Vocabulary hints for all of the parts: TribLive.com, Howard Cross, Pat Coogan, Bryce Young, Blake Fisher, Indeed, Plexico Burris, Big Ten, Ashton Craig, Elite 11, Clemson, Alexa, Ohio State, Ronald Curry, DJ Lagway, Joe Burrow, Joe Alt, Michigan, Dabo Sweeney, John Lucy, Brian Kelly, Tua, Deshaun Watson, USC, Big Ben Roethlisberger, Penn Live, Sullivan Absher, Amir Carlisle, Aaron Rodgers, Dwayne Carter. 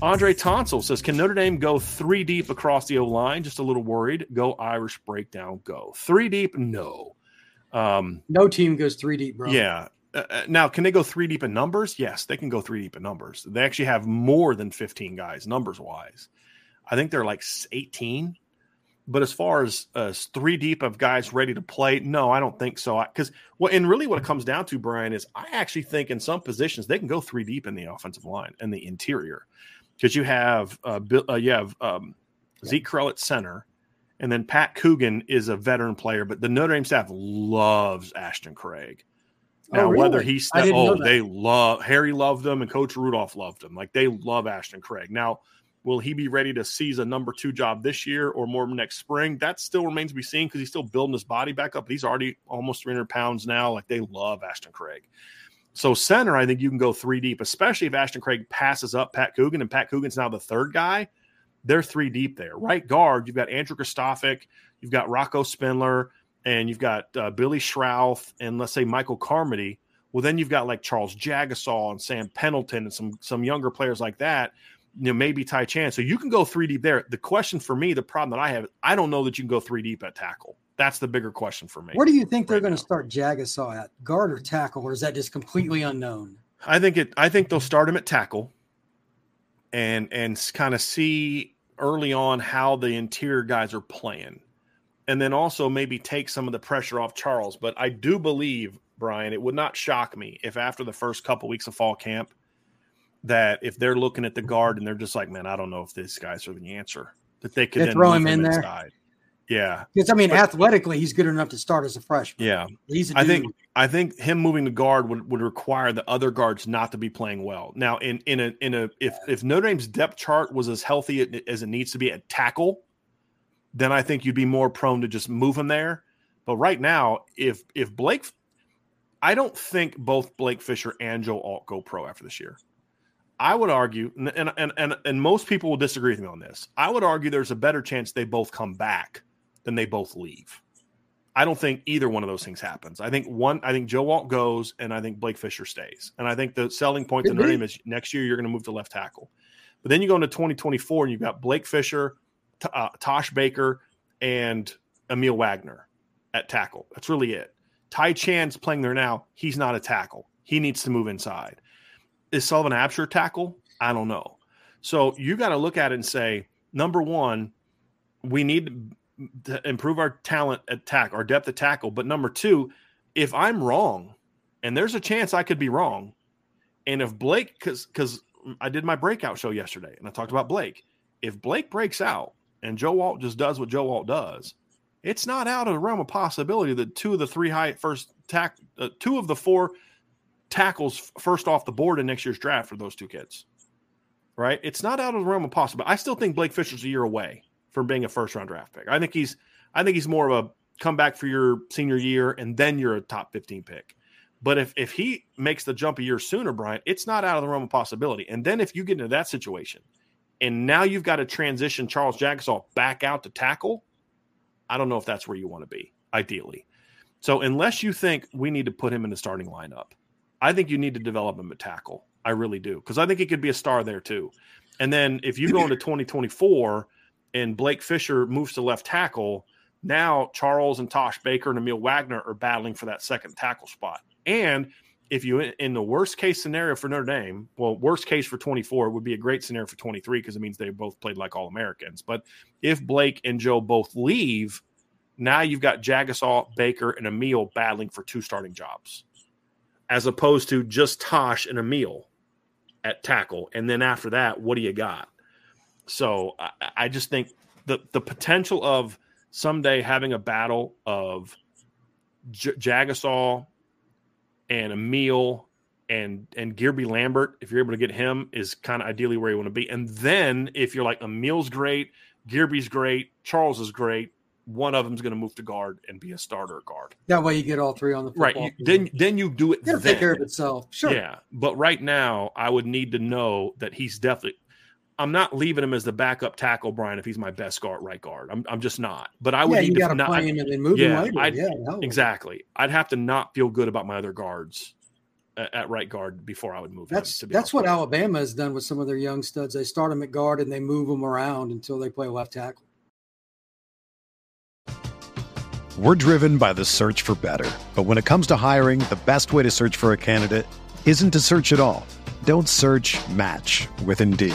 Andre Tonsil says, can Notre Dame go three deep across the O-line? Just a little worried. Go Irish breakdown, go. Three deep? No. No team goes three deep, bro. Yeah. Now, can they go three deep in numbers? Yes, they can go three deep in numbers. They actually have more than 15 guys numbers-wise. I think they're like 18. But as far as three deep of guys ready to play, no, I don't think so. Because really what it comes down to, Brian, is I actually think in some positions they can go three deep in the offensive line and the interior. Because you have Zeke Krell at center, and then Pat Coogan is a veteran player. But the Notre Dame staff loves Ashton Craig. Now, oh, really? Whether he's Harry loved him, and Coach Rudolph loved him. Like, they love Ashton Craig. Now, will he be ready to seize a number two job this year or more next spring? That still remains to be seen because he's still building his body back up. But he's already almost 300 pounds now. Like, they love Ashton Craig. So center, I think you can go three deep, especially if Ashton Craig passes up Pat Coogan, and Pat Coogan's now the third guy. They're three deep there. Right guard, you've got Andrew Kristofik, you've got Rocco Spindler, and you've got Billy Schrauth and, let's say, Michael Carmody. Well, then you've got like Charles Jagasaw and Sam Pendleton and some younger players like that. You know, maybe Ty Chan. So you can go three deep there. The question for me, the problem that I have, I don't know that you can go three deep at tackle. That's the bigger question for me. Where do you think they're going to start Jagasaw at? Guard or tackle, or is that just completely unknown? I think they'll start him at tackle and kind of see early on how the interior guys are playing. And then also maybe take some of the pressure off Charles. But I do believe, Brian, it would not shock me if after the first couple weeks of fall camp, that if they're looking at the guard and they're just like, man, I don't know if these guys are the answer, that they could then throw him in there. Inside. Yeah. Because, I mean, athletically, he's good enough to start as a freshman. Yeah. He's a dude. I think him moving to guard would require the other guards not to be playing well. Now, if Notre Dame's depth chart was as healthy as it needs to be at tackle, then I think you'd be more prone to just move him there. But right now, if Blake – I don't think both Blake Fisher and Joe Alt go pro after this year. I would argue, and most people will disagree with me on this, I would argue there's a better chance they both come back then they both leave. I don't think either one of those things happens. I think Joe Alt goes, and I think Blake Fisher stays. And I think the selling point to Notre Dame is next year you're going to move to left tackle. But then you go into 2024, and you've got Blake Fisher, Tosh Baker, and Emil Wagner at tackle. That's really it. Ty Chan's playing there now. He's not a tackle. He needs to move inside. Is Sullivan Absher tackle? I don't know. So you got to look at it and say, number one, we need to improve our talent at tackle, our depth at tackle. But number two, if I'm wrong, and there's a chance I could be wrong, and if Blake, because I did my breakout show yesterday and I talked about Blake, if Blake breaks out and Joe Alt just does what Joe Alt does, it's not out of the realm of possibility that two of the four tackles first off the board in next year's draft for those two kids, right? It's not out of the realm of possible. I still think Blake Fisher's a year away from being a first-round draft pick. I think he's more of a comeback for your senior year, and then you're a top 15 pick. But if he makes the jump a year sooner, Brian, it's not out of the realm of possibility. And then if you get into that situation and now you've got to transition Charles Jagasaw back out to tackle, I don't know if that's where you want to be, ideally. So unless you think we need to put him in the starting lineup, I think you need to develop him at tackle. I really do, because I think he could be a star there too. And then if you go into 2024 and Blake Fisher moves to left tackle, now Charles and Tosh Baker and Emil Wagner are battling for that second tackle spot. And if you, in the worst case scenario for Notre Dame, well, worst case for 24 would be a great scenario for 23 because it means they both played like All-Americans. But if Blake and Joe both leave, now you've got Jagasaw, Baker, and Emil battling for two starting jobs as opposed to just Tosh and Emil at tackle. And then after that, what do you got? So I just think the potential of someday having a battle of Jagasaw and Emil and Gearby Lambert, if you're able to get him, is kind of ideally where you want to be. And then if you're like, Emil's great, Gearby's great, Charles is great, one of them's going to move to guard and be a starter guard. That way you get all three on the football. Right. Then you do it. It'll take care of itself. Sure. Yeah. But right now I would need to know that he's definitely – I'm not leaving him as the backup tackle, Brian, if he's my best guard, right guard. I'm just not. But I would need to – you got to play him and then move him later. Exactly. I'd have to not feel good about my other guards at right guard before I would move him. That's what Alabama has done with some of their young studs. They start them at guard and they move them around until they play left tackle. We're driven by the search for better. But when it comes to hiring, the best way to search for a candidate isn't to search at all. Don't search, match with Indeed.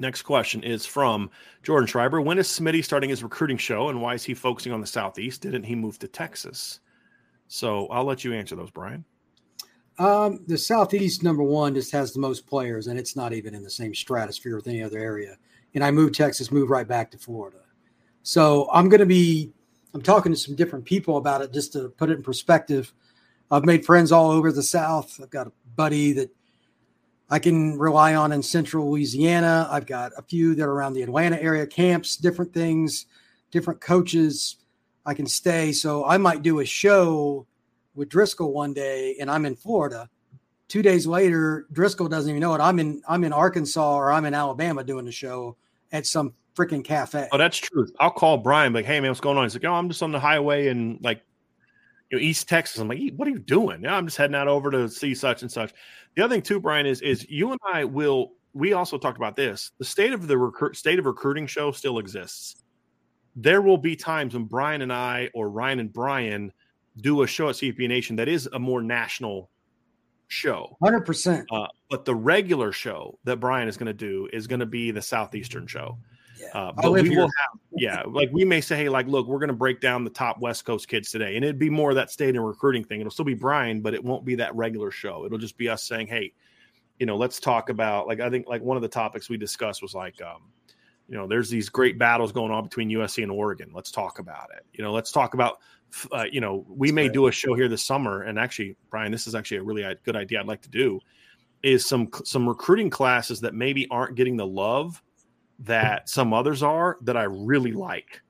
Next question is from Jordan Schreiber. When is Smitty starting his recruiting show, and why is he focusing on the Southeast? Didn't he move to Texas? So I'll let you answer those, Brian. The Southeast, number one, just has the most players, and it's not even in the same stratosphere with any other area. And I moved Texas, moved right back to Florida. So I'm talking to some different people about it just to put it in perspective. I've made friends all over the South. I've got a buddy that I can rely on in central Louisiana. I've got a few that are around the Atlanta area, camps, different things, different coaches. I can stay. So I might do a show with Driscoll one day and I'm in Florida. 2 days later, Driscoll doesn't even know it. I'm in Arkansas or I'm in Alabama doing the show at some freaking cafe. Oh, that's true. I'll call Brian, like, hey man, what's going on? He's like, oh, I'm just on the highway and like, East Texas. I'm like, what are you doing? Yeah, I'm just heading out over to see such and such. The other thing too, Brian, is you and I we also talked about this. The state of recruiting show still exists. There will be times when Brian and I or Ryan and Brian do a show at CFP Nation that is a more national show. 100%. But the regular show that Brian is going to do is going to be the Southeastern show. Yeah. But we will have, like we may say, hey, like, look, we're going to break down the top West Coast kids today. And it'd be more of that state and recruiting thing. It'll still be Brian, but it won't be that regular show. It'll just be us saying, hey, you know, let's talk about, like, I think like one of the topics we discussed was like, there's these great battles going on between USC and Oregon. Let's talk about it. You know, let's talk about you know, we may do a show here this summer. And actually, Brian, this is actually a really good idea I'd like to do, is some recruiting classes that maybe aren't getting the love that some others are that I really like.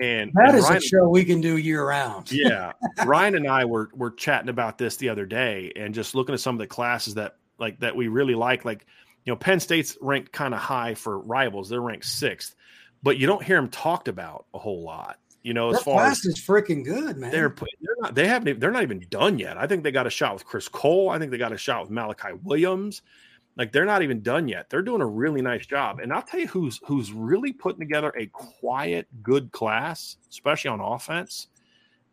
And that is a show we can do year round. Yeah. Ryan and I were chatting about this the other day and just looking at some of the classes that we really like. Like, you know, Penn State's ranked kind of high for rivals. They're ranked 6th, but you don't hear them talked about a whole lot. You know, as far class as is freaking good, man. They're not even done yet. I think they got a shot with Chris Cole. I think they got a shot with Malachi Williams. Like, they're not even done yet. They're doing a really nice job. And I'll tell you who's really putting together a quiet, good class, especially on offense,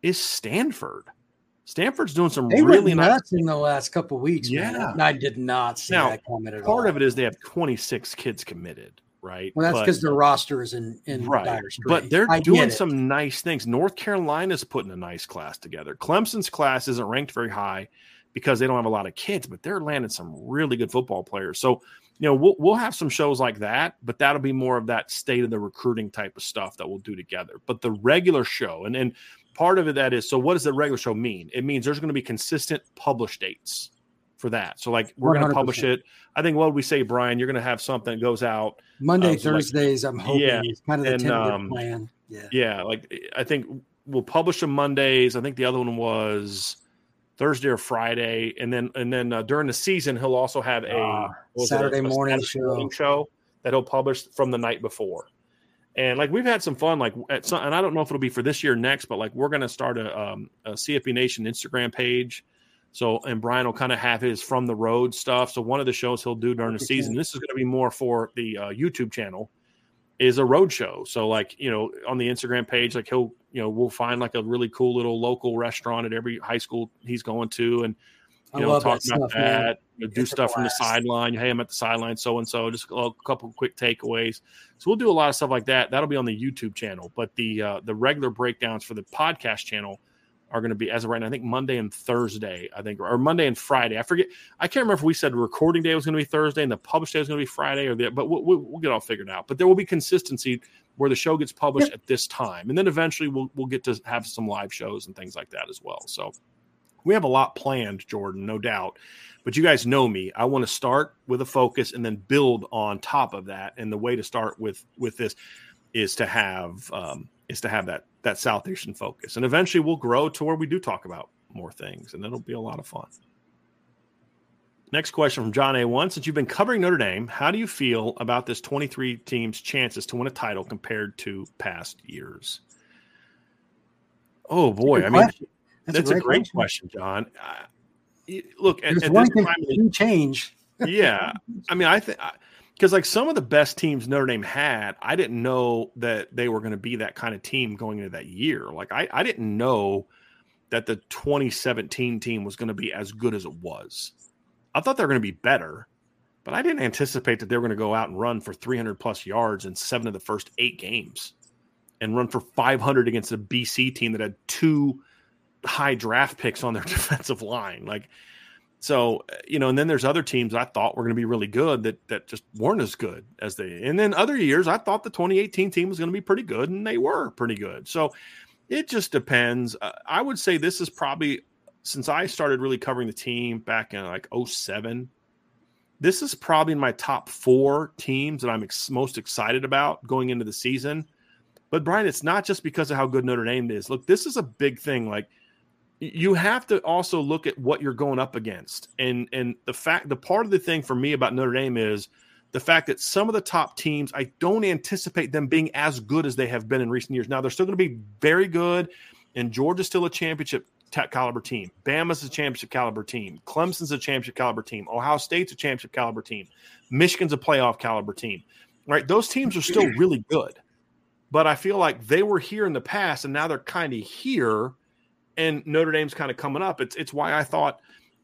is Stanford. Stanford's doing some really nice in the last couple of weeks. Yeah. Man. And I did not see that comment at all. Part of it is they have 26 kids committed. Right. Well, that's because their roster is in dire straits. But they're doing some nice things. North Carolina's putting a nice class together. Clemson's class isn't ranked very high because they don't have a lot of kids, but they're landing some really good football players. So, you know, we'll have some shows like that, but that'll be more of that state of the recruiting type of stuff that we'll do together. But the regular show, and part of it that is, so what does the regular show mean? It means there's going to be consistent publish dates for that. So, like, we're going to publish it. I think, what would we say, Brian? You're going to have something that goes out Monday, Thursdays. I'm hoping it's kind of the tentative plan. Yeah. Like, I think we'll publish them Mondays. I think the other one was Thursday or Friday. And then during the season, he'll also have a Saturday morning show that he'll publish from the night before. And like, we've had some fun, like, and I don't know if it'll be for this year or next, but like, we're going to start a CFP Nation Instagram page. So, and Brian will kind of have his from the road stuff. So one of the shows he'll do during the season, this is going to be more for the YouTube channel, is a road show. So, like, you know, on the Instagram page, like, he'll, you know, we'll find like a really cool little local restaurant at every high school he's going to. And, you know, talk about that, do stuff from the sideline. Hey, I'm at the sideline, so-and-so, just a couple quick takeaways. So we'll do a lot of stuff like that. That'll be on the YouTube channel. But the regular breakdowns for the podcast channel are going to be, as of right now, I think Monday and Thursday, or Monday and Friday. I forget. I can't remember if we said recording day was going to be Thursday and the publish day was going to be Friday, but we'll get all figured out. But there will be consistency where the show gets published at this time. And then eventually we'll get to have some live shows and things like that as well. So we have a lot planned, Jordan, no doubt. But you guys know me. I want to start with a focus and then build on top of that. And the way to start with this is to have that South Asian focus. And eventually we'll grow to where we do talk about more things, and it'll be a lot of fun. Next question from John A1. Since you've been covering Notre Dame, how do you feel about this 23 team's chances to win a title compared to past years? Oh, boy. I mean, that's a great question, John. Look, at this time, change. Yeah. I mean, I think – because, like, some of the best teams Notre Dame had, I didn't know that they were going to be that kind of team going into that year. Like, I didn't know that the 2017 team was going to be as good as it was. I thought they were going to be better, but I didn't anticipate that they were going to go out and run for 300-plus yards in 7 of the first 8 games and run for 500 against a BC team that had 2 high draft picks on their defensive line. Like, so, you know, and then there's other teams I thought were going to be really good that just weren't as good as they. And then other years, I thought the 2018 team was going to be pretty good, and they were pretty good. So it just depends. I would say this is probably, since I started really covering the team back in like 2007, this is probably in my top 4 teams that I'm most excited about going into the season. But, Brian, it's not just because of how good Notre Dame is. Look, this is a big thing. Like, you have to also look at what you're going up against. And the part of the thing for me about Notre Dame is the fact that some of the top teams, I don't anticipate them being as good as they have been in recent years. Now, they're still going to be very good, and Georgia's still a championship caliber team. Bama's a championship caliber team. Clemson's a championship caliber team. Ohio State's a championship caliber team. Michigan's a playoff caliber team. Right? Those teams are still really good. But I feel like they were here in the past, and now they're kind of here. And Notre Dame's kind of coming up. It's why I thought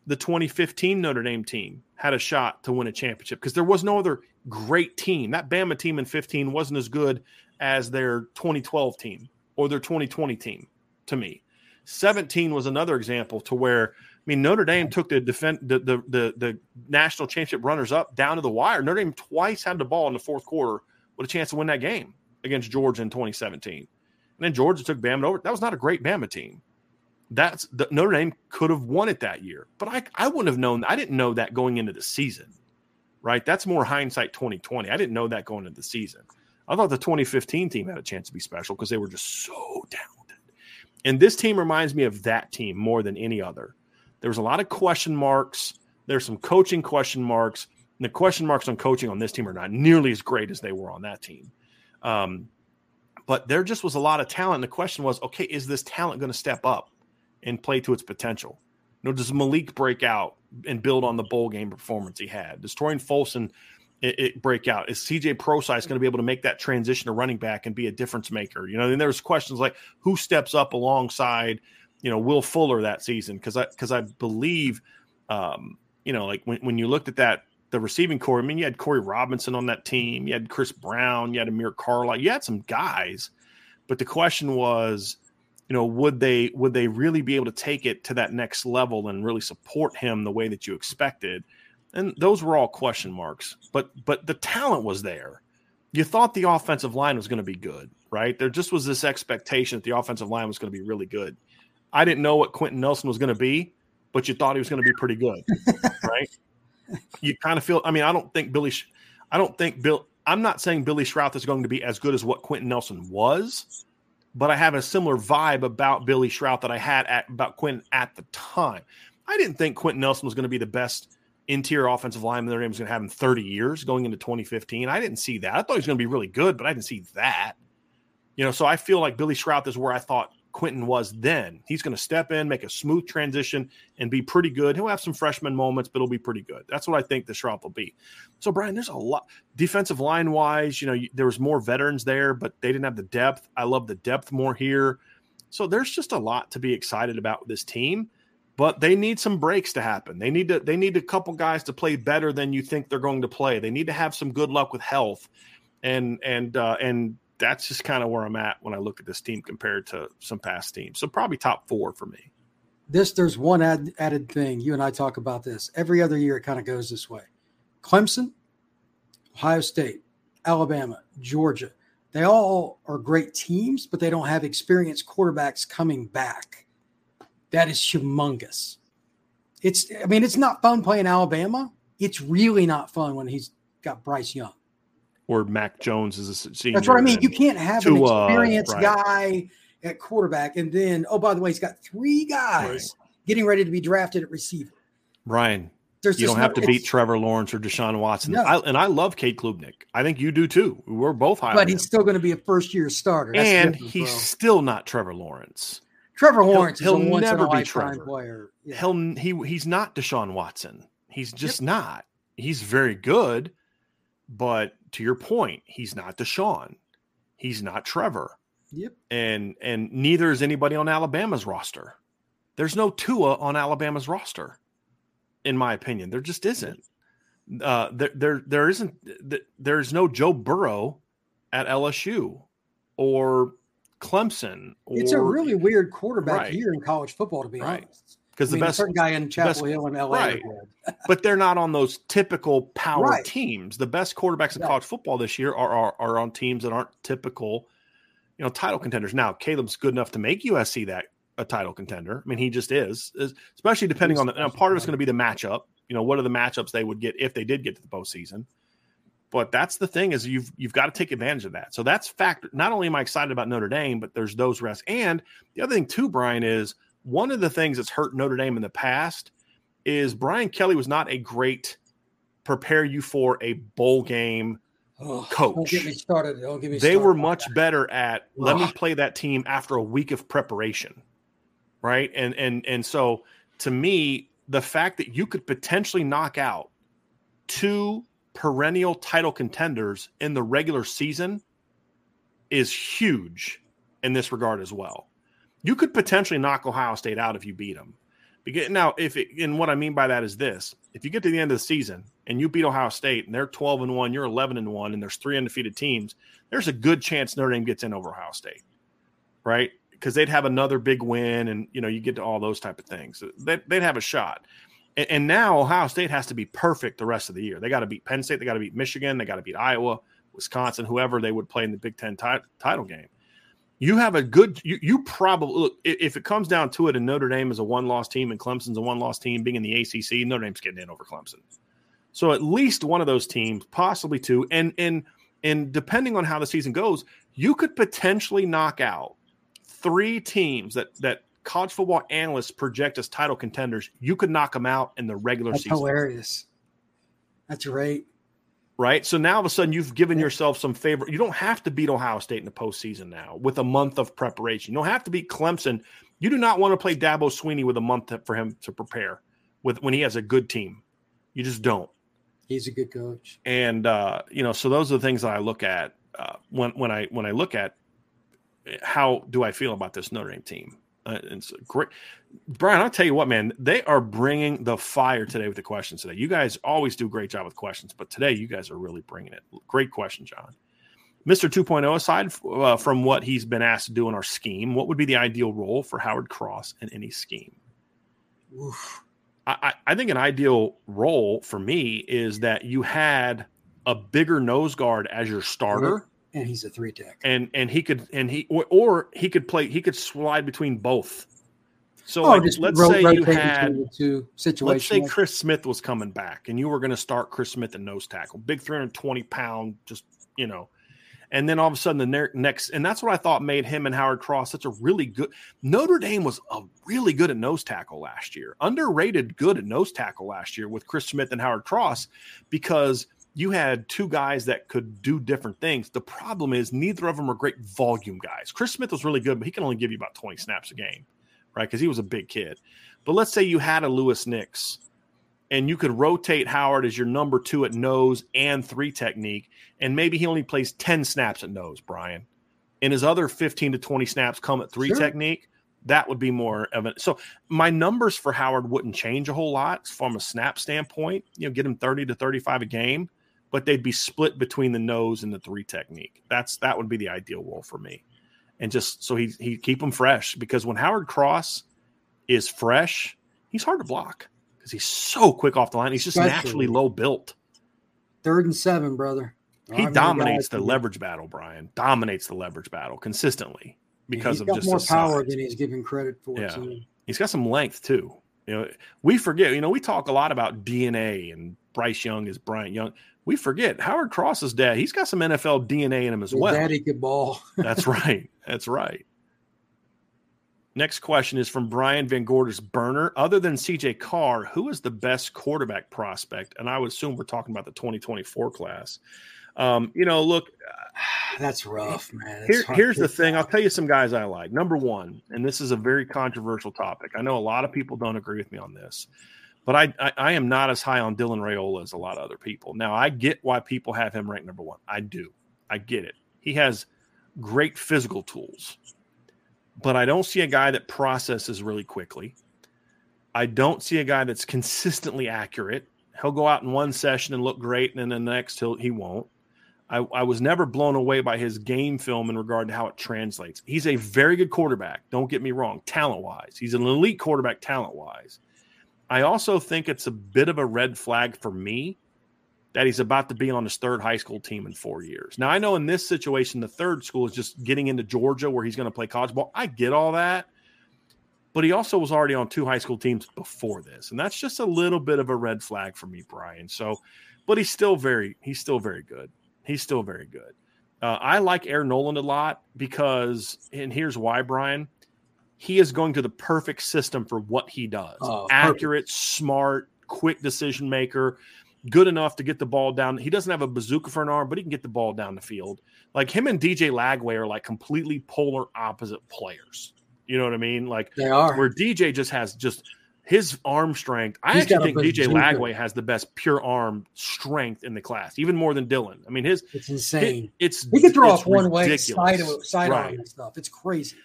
the 2015 Notre Dame team had a shot to win a championship, because there was no other great team. That Bama team in 2015 wasn't as good as their 2012 team or their 2020 team to me. 2017 was another example to where, I mean, Notre Dame took the national championship runners-up down to the wire. Notre Dame twice had the ball in the fourth quarter with a chance to win that game against Georgia in 2017. And then Georgia took Bama over. That was not a great Bama team. Notre Dame could have won it that year. But I wouldn't have known. I didn't know that going into the season, right? That's more hindsight 2020. I didn't know that going into the season. I thought the 2015 team had a chance to be special because they were just so talented. And this team reminds me of that team more than any other. There was a lot of question marks. There's some coaching question marks. And the question marks on coaching on this team are not nearly as great as they were on that team. But there just was a lot of talent. And the question was, okay, is this talent going to step up and play to its potential? You know, does Malik break out and build on the bowl game performance he had? Does Torian Folsom break out? Is CJ Procise going to be able to make that transition to running back and be a difference maker? You know, then there's questions like who steps up alongside, you know, Will Fuller that season? Because I believe, you know, like when you looked at that, the receiving core, I mean, you had Corey Robinson on that team. You had Chris Brown. You had Amir Carlisle. You had some guys. But the question was, you know, would they really be able to take it to that next level and really support him the way that you expected? And those were all question marks. But the talent was there. You thought the offensive line was going to be good, right? There just was this expectation that the offensive line was going to be really good. I didn't know what Quentin Nelson was going to be, but you thought he was going to be pretty good, right? You kind of feel, I mean, I'm not saying Billy Schrauth is going to be as good as what Quentin Nelson was, but I have a similar vibe about Billy Schrauth that I had about Quentin at the time. I didn't think Quentin Nelson was going to be the best interior offensive lineman their name was going to have in 30 years going into 2015. I didn't see that. I thought he was going to be really good, but I didn't see that. You know, so I feel like Billy Schrauth is where I thought Quentin was then. He's going to step in, make a smooth transition, and be pretty good. He'll have some freshman moments, but it'll be pretty good. That's what I think the Schrauth will be. So, Brian, there's a lot. Defensive line-wise, you know, there was more veterans there, but they didn't have the depth. I love the depth more here. So there's just a lot to be excited about with this team, but they need some breaks to happen. They need a couple guys to play better than you think they're going to play. They need to have some good luck with health, and that's just kind of where I'm at when I look at this team compared to some past teams. So probably top four for me. There's one added thing. You and I talk about this. Every other year it kind of goes this way. Clemson, Ohio State, Alabama, Georgia. They all are great teams, but they don't have experienced quarterbacks coming back. That is humongous. It's not fun playing Alabama. It's really not fun when he's got Bryce Young. Or Mac Jones is a senior. That's what I mean. You can't have an experienced guy at quarterback. And then, oh, by the way, he's got three guys getting ready to be drafted at receiver. Brian, you don't have to beat Trevor Lawrence or Deshaun Watson. No. I love Kate Klubnik. I think you do too. We're both high. But he's still going to be a first-year starter. And he's still not Trevor Lawrence. Trevor Lawrence he'll never be Trevor. Player. Yeah. He's not Deshaun Watson. He's just not. He's very good, but to your point, he's not Deshaun. He's not Trevor. Yep. And neither is anybody on Alabama's roster. There's no Tua on Alabama's roster, in my opinion. There just isn't. There's no Joe Burrow at LSU or Clemson. It's a really weird quarterback year in college football, to be honest. Because the best guy in Chapel Hill and LA, but they're not on those typical power teams. The best quarterbacks in college football this year are on teams that aren't typical, you know, title contenders. Now, Caleb's good enough to make USC a title contender. I mean, he just is, especially depending on part of it's going to be the matchup. You know, what are the matchups they would get if they did get to the postseason? But that's the thing is you've got to take advantage of that. So that's factor. Not only am I excited about Notre Dame, but there's those risks. And the other thing too, Brian, is one of the things that's hurt Notre Dame in the past is Brian Kelly was not a great prepare you for a bowl game coach. Don't get me started. They were much better at let me play that team after a week of preparation, right? And so to me, the fact that you could potentially knock out two perennial title contenders in the regular season is huge in this regard as well. You could potentially knock Ohio State out if you beat them. Now, and what I mean by that is this. If you get to the end of the season and you beat Ohio State and they're 12-1, you're 11-1, and there's three undefeated teams, there's a good chance Notre Dame gets in over Ohio State, right? Because they'd have another big win and, you know, you get to all those type of things. They'd have a shot. And now Ohio State has to be perfect the rest of the year. They got to beat Penn State. They got to beat Michigan. They got to beat Iowa, Wisconsin, whoever they would play in the Big Ten title game. You have a good – you probably – look, if it comes down to it and Notre Dame is a one-loss team and Clemson's a one-loss team, being in the ACC, Notre Dame's getting in over Clemson. So at least one of those teams, possibly two, and depending on how the season goes, you could potentially knock out three teams that college football analysts project as title contenders. You could knock them out in the regular season. That's hilarious. That's great. Right. So now all of a sudden you've given yourself some favor. You don't have to beat Ohio State in the postseason now with a month of preparation. You don't have to beat Clemson. You do not want to play Dabo Sweeney with a month for him to prepare with when he has a good team. You just don't. He's a good coach. And, so those are the things that I look at when I look at how do I feel about this Notre Dame team. It's great. Brian, I'll tell you what, man, they are bringing the fire today with the questions today. You guys always do a great job with questions, but today you guys are really bringing it. Great question, John. Mr. 2.0, aside from what he's been asked to do in our scheme, what would be the ideal role for Howard Cross in any scheme? Oof. I think an ideal role for me is that you had a bigger nose guard as your starter. Mm-hmm. And he's a three tech, and he could slide between both. So let's say Chris Smith was coming back, and you were going to start Chris Smith at nose tackle, big 320-pound, and then all of a sudden the next, and that's what I thought made him and Howard Cross such a really good. Notre Dame was a really good at nose tackle last year, underrated good at nose tackle last year with Chris Smith and Howard Cross because you had two guys that could do different things. The problem is neither of them are great volume guys. Chris Smith was really good, but he can only give you about 20 snaps a game, right? Because he was a big kid. But let's say you had a Lewis Nix, and you could rotate Howard as your number two at nose and three technique, and maybe he only plays 10 snaps at nose, Brian. And his other 15 to 20 snaps come at three technique. That would be more evident. So my numbers for Howard wouldn't change a whole lot from a snap standpoint. Get him 30 to 35 a game. But they'd be split between the nose and the three technique. That would be the ideal role for me. And just so he keep them fresh, because when Howard Cross is fresh, he's hard to block because he's so quick off the line. He's just naturally low built. 3rd and 7, brother. He dominates the leverage battle, Brian. Dominates the leverage battle consistently because of just more power than he's given credit for. Yeah. He's got some length too. We forget, we talk a lot about DNA and Bryce Young is Bryant Young. We forget Howard Cross's dad. He's got some NFL DNA in him as well. Daddy could ball. That's right. That's right. Next question is from Brian Van Gorder's burner. Other than C.J. Carr, who is the best quarterback prospect? And I would assume we're talking about the 2024 class. Look. That's rough, man. Here's the thing. I'll tell you some guys I like. Number one, and this is a very controversial topic. I know a lot of people don't agree with me on this. But I am not as high on Dylan Raiola as a lot of other people. Now, I get why people have him ranked number one. I do. I get it. He has great physical tools. But I don't see a guy that processes really quickly. I don't see a guy that's consistently accurate. He'll go out in one session and look great, and then the next he won't. I was never blown away by his game film in regard to how it translates. He's a very good quarterback. Don't get me wrong, talent-wise. He's an elite quarterback talent-wise. I also think it's a bit of a red flag for me that he's about to be on his third high school team in 4 years. Now, I know in this situation, the third school is just getting into Georgia where he's going to play college ball. I get all that. But he also was already on 2 high school teams before this. And that's just a little bit of a red flag for me, Brian. So, but he's still very good. He's still very good. I like Aaron Nolan a lot because, and here's why, Brian. He is going to the perfect system for what he does. Accurate, smart, quick decision maker, good enough to get the ball down. He doesn't have a bazooka for an arm, but he can get the ball down the field. Like him and DJ Lagway are like completely polar opposite players. You know what I mean? Like they are. Where DJ just has his arm strength. I actually think DJ Lagway has the best pure arm strength in the class, even more than Dylan. I mean, it's insane. He can throw off one way, side arm and stuff. It's crazy.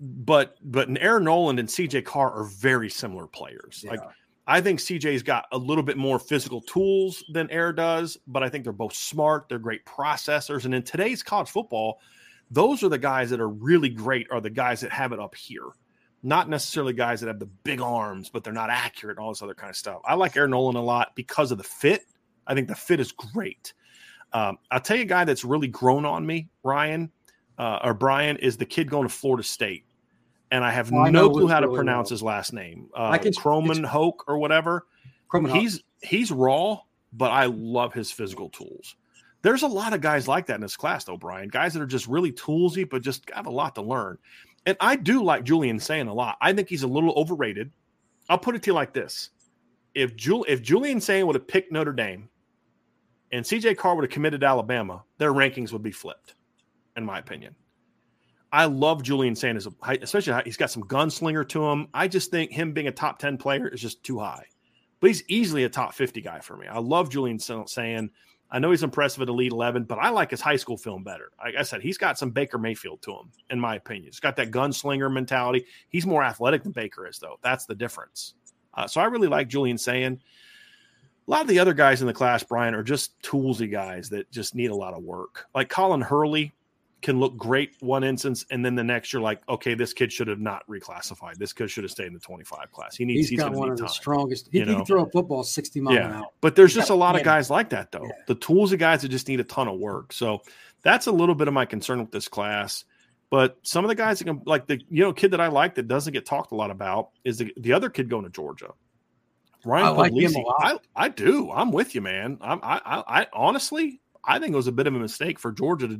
But Aaron Nolan and C.J. Carr are very similar players. Yeah. Like I think C.J.'s got a little bit more physical tools than Aaron does, but I think they're both smart. They're great processors. And in today's college football, those are the guys that are really great are the guys that have it up here. Not necessarily guys that have the big arms, but they're not accurate and all this other kind of stuff. I like Aaron Nolan a lot because of the fit. I think the fit is great. I'll tell you a guy that's really grown on me, Ryan, or Brian, is the kid going to Florida State. And I have no clue how to pronounce his last name. Croman Hoke or whatever. He's raw, but I love his physical tools. There's a lot of guys like that in this class, though, Brian. Guys that are just really toolsy, but just have a lot to learn. And I do like Julian Saying a lot. I think he's a little overrated. I'll put it to you like this. If Julian Saying would have picked Notre Dame and C.J. Carr would have committed to Alabama, their rankings would be flipped, in my opinion. I love Julian Saying, especially he's got some gunslinger to him. I just think him being a top 10 player is just too high. But he's easily a top 50 guy for me. I love Julian Saying. I know he's impressive at Elite 11, but I like his high school film better. Like I said, he's got some Baker Mayfield to him, in my opinion. He's got that gunslinger mentality. He's more athletic than Baker is, though. That's the difference. So I really like Julian Saying. A lot of the other guys in the class, Brian, are just toolsy guys that just need a lot of work. Like Colin Hurley can look great one instance, and then the next you're like, okay, this kid should have not reclassified. This kid should have stayed in the 25 class. He's got one of the strongest. He can throw a football 60 miles an hour. But there's just a lot of guys like that, though. Yeah. The tools of guys that just need a ton of work. So that's a little bit of my concern with this class. But some of the guys that can, like the kid that I like that doesn't get talked a lot about is the other kid going to Georgia. Ryan, I like him a lot. I do. I'm with you, man. I honestly, I think it was a bit of a mistake for Georgia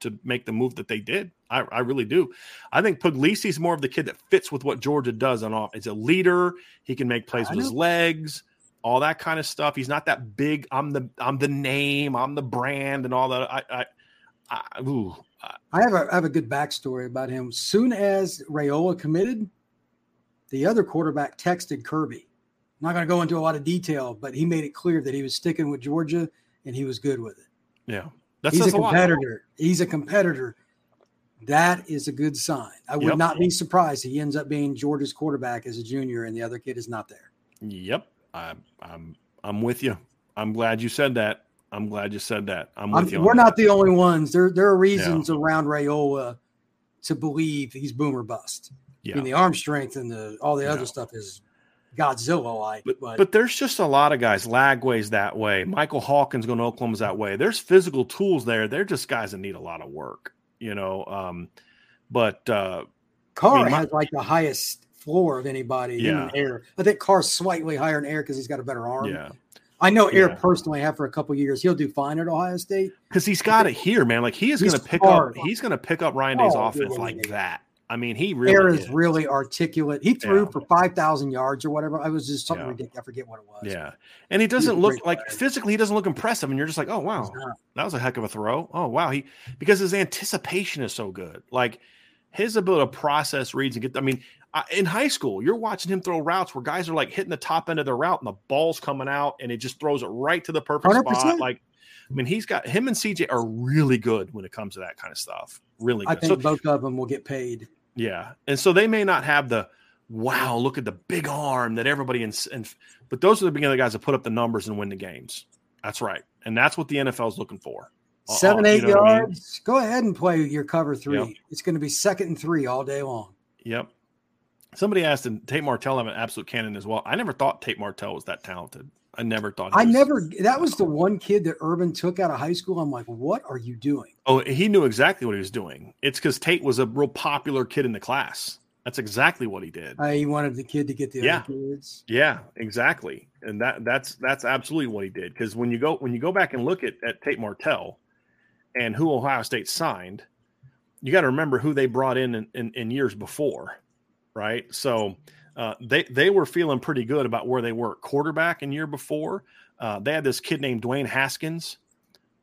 to make the move that they did. I really do. I think Puglisi's more of the kid that fits with what Georgia does on offense. He's a leader. He can make plays with his legs, all that kind of stuff. He's not that big. I'm the name. I'm the brand and all that. I have a good backstory about him. Soon as Raiola committed, the other quarterback texted Kirby. I'm not going to go into a lot of detail, but he made it clear that he was sticking with Georgia and he was good with it. Yeah. He's a competitor. He's a competitor. That is a good sign. I would not be surprised he ends up being Georgia's quarterback as a junior, and the other kid is not there. Yep, I'm with you. I'm glad you said that. I'm with you. We're not the only ones. There are reasons around Raiola to believe he's boom or bust. Yeah, I mean, the arm strength and all the other stuff is Godzilla like, but there's just a lot of guys. Lagway's that way. Michael Hawkins going to Oklahoma's that way. There's physical tools there. They're just guys that need a lot of work, But Carr has like the highest floor of anybody in air. I think Carr's slightly higher in air because he's got a better arm. Yeah, I know air personally. Have for a couple of years, he'll do fine at Ohio State because he's got it here, man. Like he is going to pick up. He's going to pick up Ryan Day's offense like that. I mean, he really is really articulate. He threw for 5,000 yards or whatever. I was just something ridiculous. I forget what it was. Yeah. And he doesn't look like physically, he doesn't look impressive. And you're just like, oh, wow, that was a heck of a throw. Oh, wow. Because his anticipation is so good. Like his ability to process reads and get, in high school, you're watching him throw routes where guys are like hitting the top end of their route and the ball's coming out and it just throws it right to the perfect 100%. Spot. Like, he's got him and CJ are really good when it comes to that kind of stuff. Really good. I think both of them will get paid. Yeah. And so they may not have the, wow, look at the big arm that everybody but those are the beginning guys that put up the numbers and win the games. That's right. And that's what the NFL is looking for. 7-8 yards. Go ahead and play your cover three. Yep. It's going to be 2nd and 3 all day long. Yep. Somebody asked, and Tate Martell have an absolute cannon as well. I never thought Tate Martell was that talented. I never thought. That was the one kid that Urban took out of high school. I'm like, what are you doing? Oh, he knew exactly what he was doing. It's because Tate was a real popular kid in the class. That's exactly what he did. He wanted the kid to get the other kids. Yeah, exactly. And that's absolutely what he did. Because when you go back and look at Tate Martell and who Ohio State signed, you got to remember who they brought in years before, right? So. They were feeling pretty good about where they were at quarterback in year before. They had this kid named Dwayne Haskins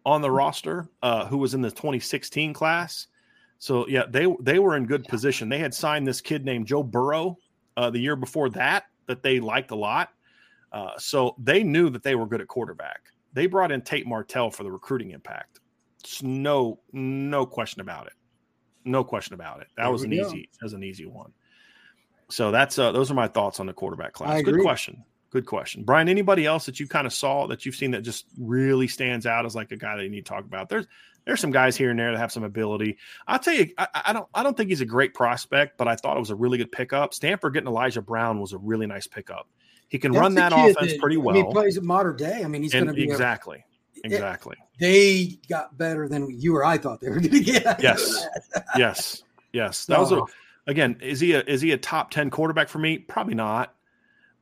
on the roster who was in the 2016 class. So, they were in good position. They had signed this kid named Joe Burrow the year before that they liked a lot. So they knew that they were good at quarterback. They brought in Tate Martell for the recruiting impact. It's no question about it. That was an easy one. So that's those are my thoughts on the quarterback class. Good question. Brian, anybody else that you kind of saw that you've seen that just really stands out as like a guy that you need to talk about? There's some guys here and there that have some ability. I'll tell you, I don't think he's a great prospect, but I thought it was a really good pickup. Stanford getting Elijah Brown was a really nice pickup. He can run that offense pretty well. He plays at modern day. He's going to be exactly. Exactly. They got better than you or I thought they were going to get. Yes. Yes. That was again. Is he a top 10 quarterback for me? Probably not.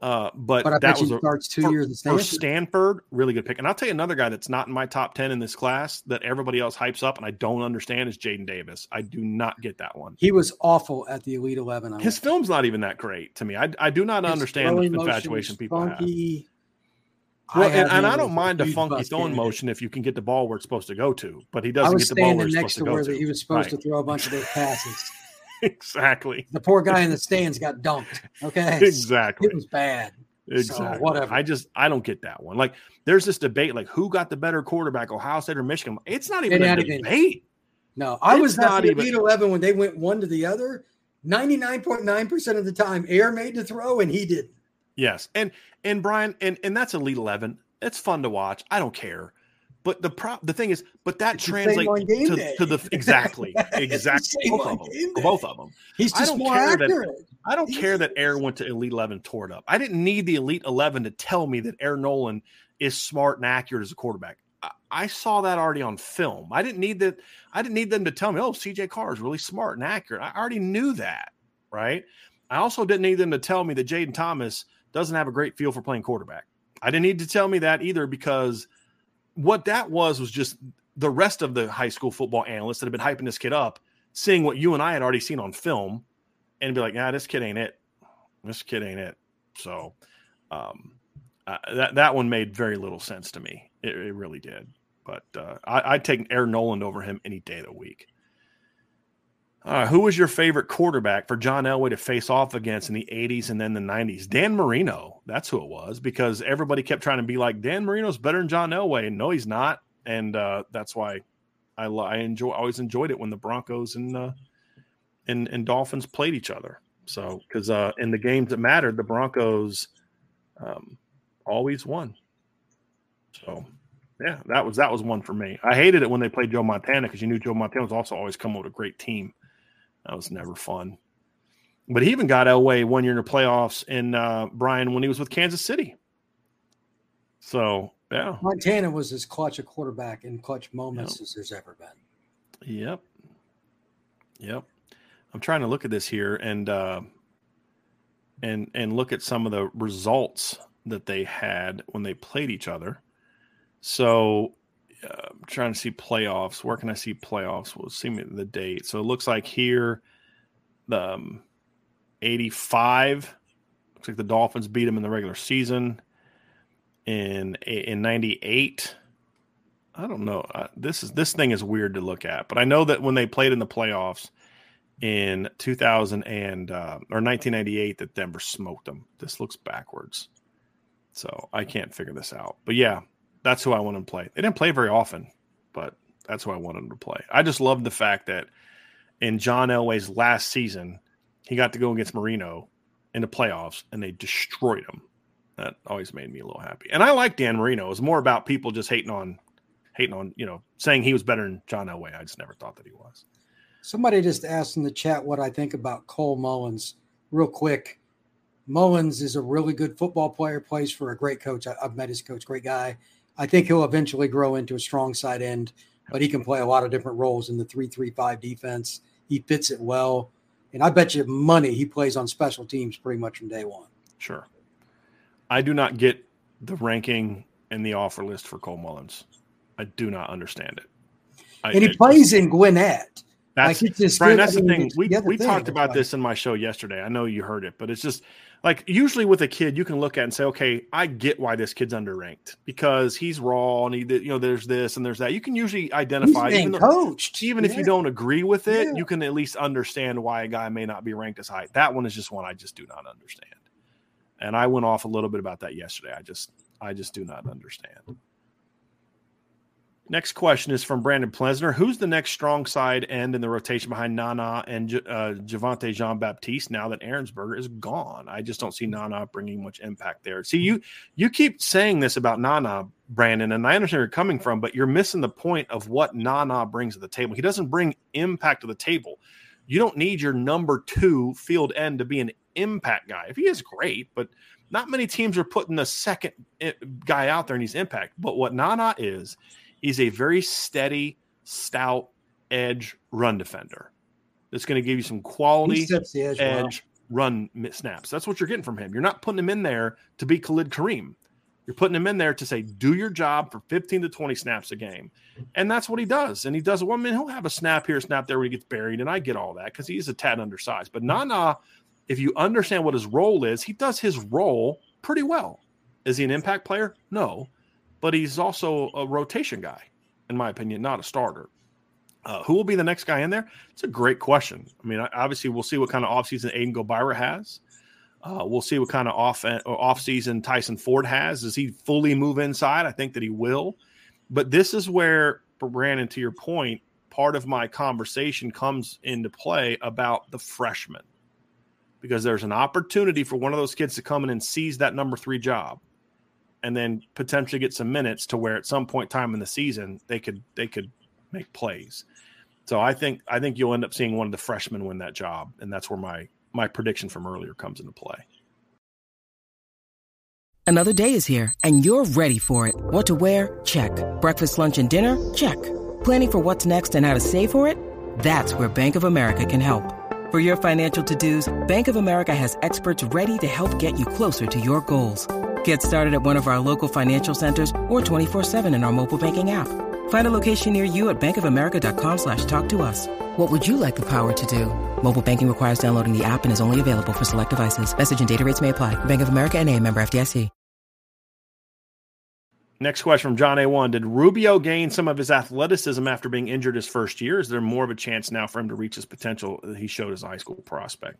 But I that bet was you starts 2 years at Stanford. Really good pick. And I'll tell you another guy that's not in my top 10 in this class that everybody else hypes up and I don't understand is Jaden Davis. I do not get that one. He was awful at the Elite 11. His film's not even that great to me. I do not understand the infatuation people funky. Have. Well, and I don't mind a funky throwing motion if you can get the ball where it's supposed to go to, but he doesn't get the ball where it's supposed to go to. He was supposed to throw a bunch of those passes. Exactly. The poor guy in the stands got dunked. Okay. Exactly. It was bad. Exactly. So whatever. I don't get that one. Like, there's this debate, like, who got the better quarterback, Ohio State or Michigan? It's not even a debate. No, I was not even. Elite 11 when they went one to the other. 99.9% of the time, Air made the throw and he didn't. Yes, and Brian, and that's Elite 11. It's fun to watch. I don't care. But the thing is, but that translates to the exactly both of them. He's just more accurate. I don't care that Air went to Elite 11 tore it up. I didn't need the Elite 11 to tell me that Air Nolan is smart and accurate as a quarterback. I saw that already on film. I didn't need that. I didn't need them to tell me, oh, CJ Carr is really smart and accurate. I already knew that, right? I also didn't need them to tell me that Jaden Thomas doesn't have a great feel for playing quarterback. I didn't need to tell me that either because what that was just the rest of the high school football analysts that have been hyping this kid up, seeing what you and I had already seen on film and be like, nah, this kid ain't it. This kid ain't it. So that one made very little sense to me. It really did. But I'd take Air Nolan over him any day of the week. Who was your favorite quarterback for John Elway to face off against in the 80s and then the 90s? Dan Marino. That's who it was because everybody kept trying to be like, Dan Marino's better than John Elway. And no, he's not. And that's why I always enjoyed it when the Broncos and Dolphins played each other. So because in the games that mattered, the Broncos always won. So – yeah, that was one for me. I hated it when they played Joe Montana because you knew Joe Montana was also always coming with a great team. That was never fun. But he even got Elway one year in the playoffs in Brian when he was with Kansas City. So, yeah. Montana was as clutch a quarterback in clutch moments as there's ever been. Yep. I'm trying to look at this here and look at some of the results that they had when they played each other. So I'm trying to see playoffs. Where can I see playoffs? We'll see the date. So it looks like here, the 85. Looks like the Dolphins beat them in the regular season. In 98, I don't know. This thing is weird to look at, but I know that when they played in the playoffs in 1998, that Denver smoked them. This looks backwards, so I can't figure this out. But yeah. That's who I wanted to play. They didn't play very often, but that's who I wanted them to play. I just love the fact that in John Elway's last season, he got to go against Marino in the playoffs, and they destroyed him. That always made me a little happy. And I like Dan Marino. It was more about people just hating on, saying he was better than John Elway. I just never thought that he was. Somebody just asked in the chat what I think about Cole Mullins. Real quick, Mullins is a really good football player, plays for a great coach. I've met his coach, great guy. I think he'll eventually grow into a strong side end, but he can play a lot of different roles in the 3-3-5 defense. He fits it well. And I bet you money he plays on special teams pretty much from day one. Sure. I do not get the ranking and the offer list for Cole Mullins. I do not understand it. He plays in Gwinnett. That's the thing. We talked about this in my show yesterday. I know you heard it, but it's just like usually with a kid, you can look at and say, okay, I get why this kid's underranked because he's raw and there's this and there's that. You can usually identify even if you don't agree with it, you can at least understand why a guy may not be ranked as high. That one is just one I just do not understand. And I went off a little bit about that yesterday. I just do not understand. Next question is from Brandon Plesner. Who's the next strong side end in the rotation behind Nana and Javonte Jean-Baptiste now that Ahrensberger is gone? I just don't see Nana bringing much impact there. See, you keep saying this about Nana, Brandon, and I understand where you're coming from, but you're missing the point of what Nana brings to the table. He doesn't bring impact to the table. You don't need your number 2 field end to be an impact guy. If he is great, but Not many teams are putting a second guy out there and he's impact. But what Nana is, he's a very steady, stout edge run defender. That's going to give you some quality edge run snaps. That's what you're getting from him. You're not putting him in there to be Khalid Kareem. You're putting him in there to say, do your job for 15 to 20 snaps a game. And that's what he does. And he does it. Well, I mean, he'll have a snap here, snap there where he gets buried. And I get all that because he is a tad undersized. But Nana, if you understand what his role is, he does his role pretty well. Is he an impact player? No. But he's also a rotation guy, in my opinion, not a starter. Who will be the next guy in there? It's a great question. I mean, obviously, we'll see what kind of offseason Aiden Gilbira has. We'll see what kind of offseason Tyson Ford has. Does he fully move inside? I think that he will. But this is where, Brandon, to your point, part of my conversation comes into play about the freshman. Because there's an opportunity for one of those kids to come in and seize that number 3 job and then potentially get some minutes to where at some point in time in the season they could make plays. So I think you'll end up seeing one of the freshmen win that job, and that's where my prediction from earlier comes into play. Another day is here, and you're ready for it. What to wear? Check. Breakfast, lunch, and dinner? Check. Planning for what's next and how to save for it? That's where Bank of America can help. For your financial to-dos, Bank of America has experts ready to help get you closer to your goals. Get started at one of our local financial centers or 24/7 in our mobile banking app. Find a location near you at bankofamerica.com/talktous. What would you like the power to do? Mobile banking requires downloading the app and is only available for select devices. Message and data rates may apply. Bank of America NA, member FDIC. Next question from John A1. Did Rubio gain some of his athleticism after being injured his first year? Is there more of a chance now for him to reach his potential that he showed as a high school prospect?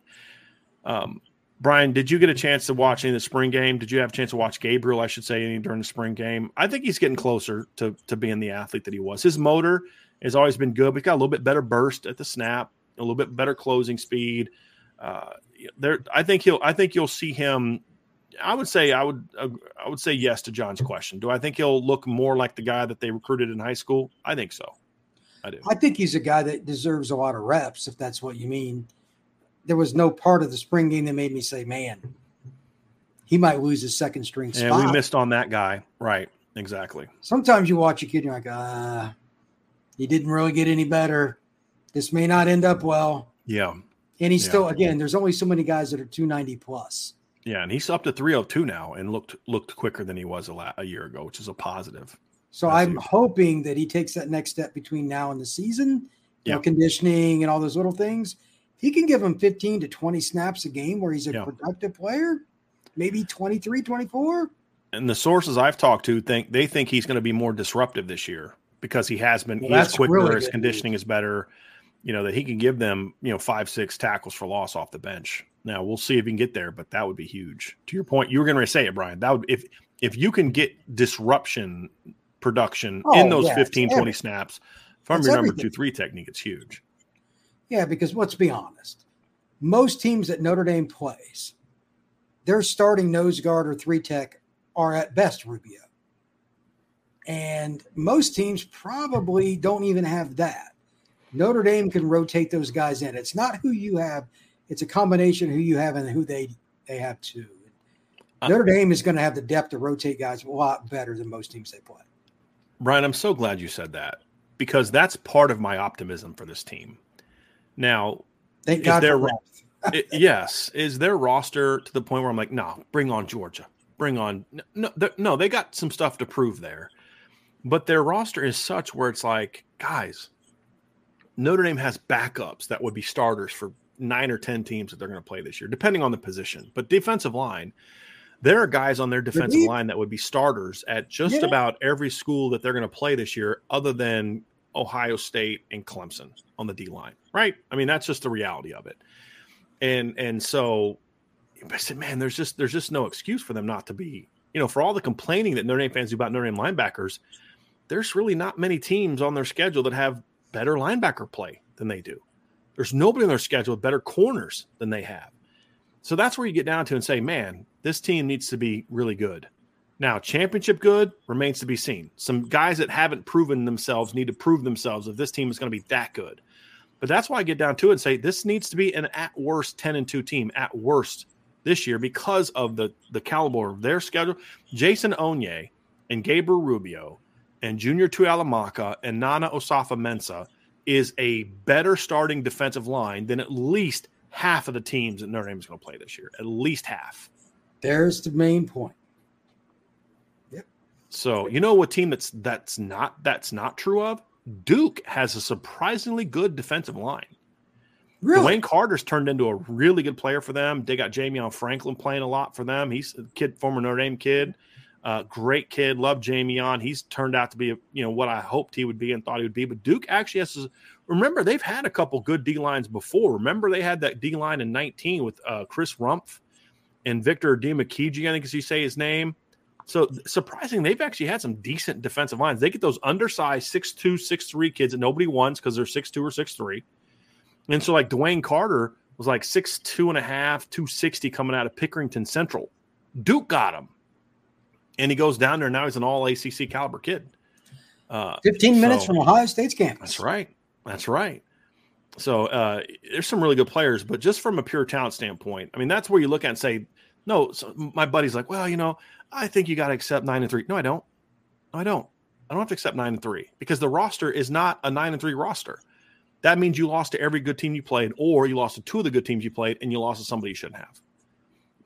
Brian, did you get a chance to watch any of the spring game? Did you have a chance to watch Gabriel, I should say, any during the spring game? I think he's getting closer to being the athlete that he was. His motor has always been good. He's got a little bit better burst at the snap, a little bit better closing speed. I think you'll see him. I would say yes to John's question. Do I think he'll look more like the guy that they recruited in high school? I think so. I do. I think he's a guy that deserves a lot of reps, if that's what you mean. There was no part of the spring game that made me say, man, he might lose his second string spot. And we missed on that guy. Right. Exactly. Sometimes you watch a kid and you're like, he didn't really get any better. This may not end up well. Yeah. And he's still, again, there's only so many guys that are 290 plus. Yeah, and he's up to 302 now and looked quicker than he was a year ago, which is a positive. So I'm hoping that he takes that next step between now and the season, conditioning and all those little things. He can give him 15 to 20 snaps a game where he's a productive player, maybe 23, 24. And the sources I've talked to think he's going to be more disruptive this year because he has been. Well, he's quicker, really his conditioning is better. You know, that he can give them, 5-6 tackles for loss off the bench. Now we'll see if he can get there, but that would be huge. To your point, you were going to say it, Brian. That would, if you can get disruption production in those 15, 20 snaps from your number 2-3 technique, it's huge. Yeah, because let's be honest, most teams that Notre Dame plays, their starting nose guard or 3-tech are at best Rubio, and most teams probably don't even have that. Notre Dame can rotate those guys in. It's not who you have. It's a combination of who you have and who they have too. Notre Dame is going to have the depth to rotate guys a lot better than most teams they play. Brian, I'm so glad you said that because that's part of my optimism for this team. Now, thank God for that. Is their roster to the point where I'm like, no, bring on Georgia. Bring on – no, they got some stuff to prove there. But their roster is such where it's like, guys, Notre Dame has backups that would be starters for 9 or 10 teams that they're going to play this year, depending on the position. But defensive line, there are guys on their defensive line that would be starters at just about every school that they're going to play this year, other than Ohio State and Clemson on the D line, right? I mean, that's just the reality of it. And so I said, man, there's just no excuse for them not to be, for all the complaining that Notre Dame fans do about Notre Dame linebackers, there's really not many teams on their schedule that have better linebacker play than they do. There's nobody on their schedule with better corners than they have. So that's where you get down to and say, man, this team needs to be really good. Now, championship good remains to be seen. Some guys that haven't proven themselves need to prove themselves if this team is going to be that good. But that's why I get down to it and say this needs to be an at worst 10-2 team, at worst this year because of the caliber of their schedule. Jason Onye and Gabriel Rubio and Junior Tuialamaka and Nana Osafa-Mensah is a better starting defensive line than at least half of the teams that Notre Dame is going to play this year. At least half. There's the main point. Yep. So you know what team that's not true of? Duke has a surprisingly good defensive line. Really? Dwayne Carter's turned into a really good player for them. They got Jameon Franklin playing a lot for them. He's a kid, former Notre Dame kid, great kid. Love Jameon. He's turned out to be, what I hoped he would be and thought he would be. But Duke actually has to remember they've had a couple good D lines before. Remember they had that D line in 19 with Chris Rumpf and Victor Odumakiji, I think as you say his name. So surprising, they've actually had some decent defensive lines. They get those undersized 6'2", 6'3" kids that nobody wants because they're 6'2" or 6'3". And so, like, Dwayne Carter was like 6'2 and a half, 260 coming out of Pickerington Central. Duke got him. And he goes down there, and now he's an all-ACC caliber kid. 15 minutes from Ohio State's campus. That's right. That's right. So there's some really good players, but just from a pure talent standpoint, I mean, that's where you look at and say, no, so my buddy's like, well, I think you got to accept 9-3. No, I don't. I don't have to accept 9-3 because the roster is not a 9-3 roster. That means you lost to every good team you played, or you lost to two of the good teams you played, and you lost to somebody you shouldn't have.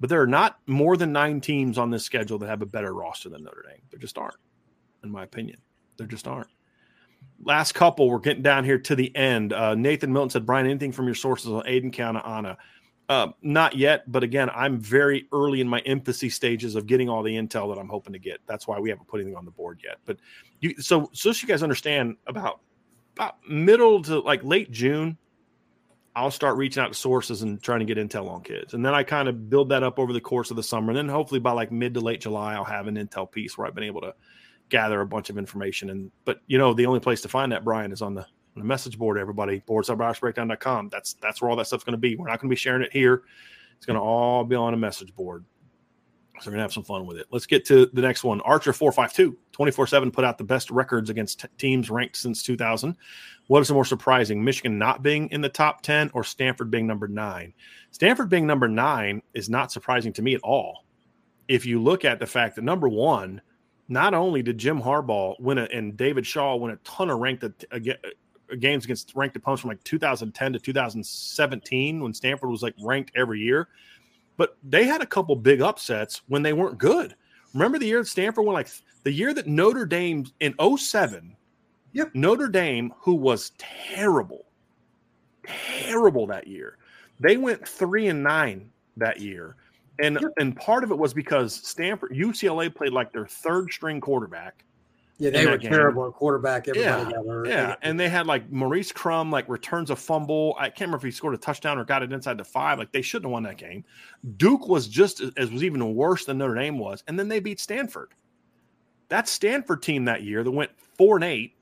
But there are not more than 9 teams on this schedule that have a better roster than Notre Dame. There just aren't, in my opinion. There just aren't. Last couple, we're getting down here to the end. Nathan Milton said, Brian, anything from your sources on Aiden Kaneana? Not yet, but again, I'm very early in my infancy stages of getting all the intel that I'm hoping to get. That's why we haven't put anything on the board yet. But so you guys understand about middle to like late June, I'll start reaching out to sources and trying to get intel on kids. And then I kind of build that up over the course of the summer. And then hopefully by like mid to late July, I'll have an intel piece where I've been able to gather a bunch of information. But the only place to find that, Brian, is on the message board, everybody, boards.irishbreakdown.com. That's where all that stuff's going to be. We're not going to be sharing it here. It's going to all be on a message board. So we're going to have some fun with it. Let's get to the next one. Archer 452, 24/7 put out the best records against teams ranked since 2000. What is more surprising, Michigan not being in the top 10 or Stanford being number 9? Stanford being number 9 is not surprising to me at all. If you look at the fact that, number one, not only did Jim Harbaugh and David Shaw win a ton of ranked games against ranked opponents from like 2010 to 2017 when Stanford was like ranked every year, but they had a couple big upsets when they weren't good. Remember the year that Stanford won, like the year that Notre Dame in 2007, yep. Notre Dame, who was terrible that year. They went 3-9 that year. And yep. And part of it was because UCLA played like their third string quarterback. Yeah, they were terrible at quarterback. Everybody got hurt. Yeah, and they had like Maurice Crum like returns a fumble. I can't remember if he scored a touchdown or got it inside the 5. Like they shouldn't have won that game. Duke was just as was even worse than Notre Dame was, and then they beat Stanford. That Stanford team that year that went 4-8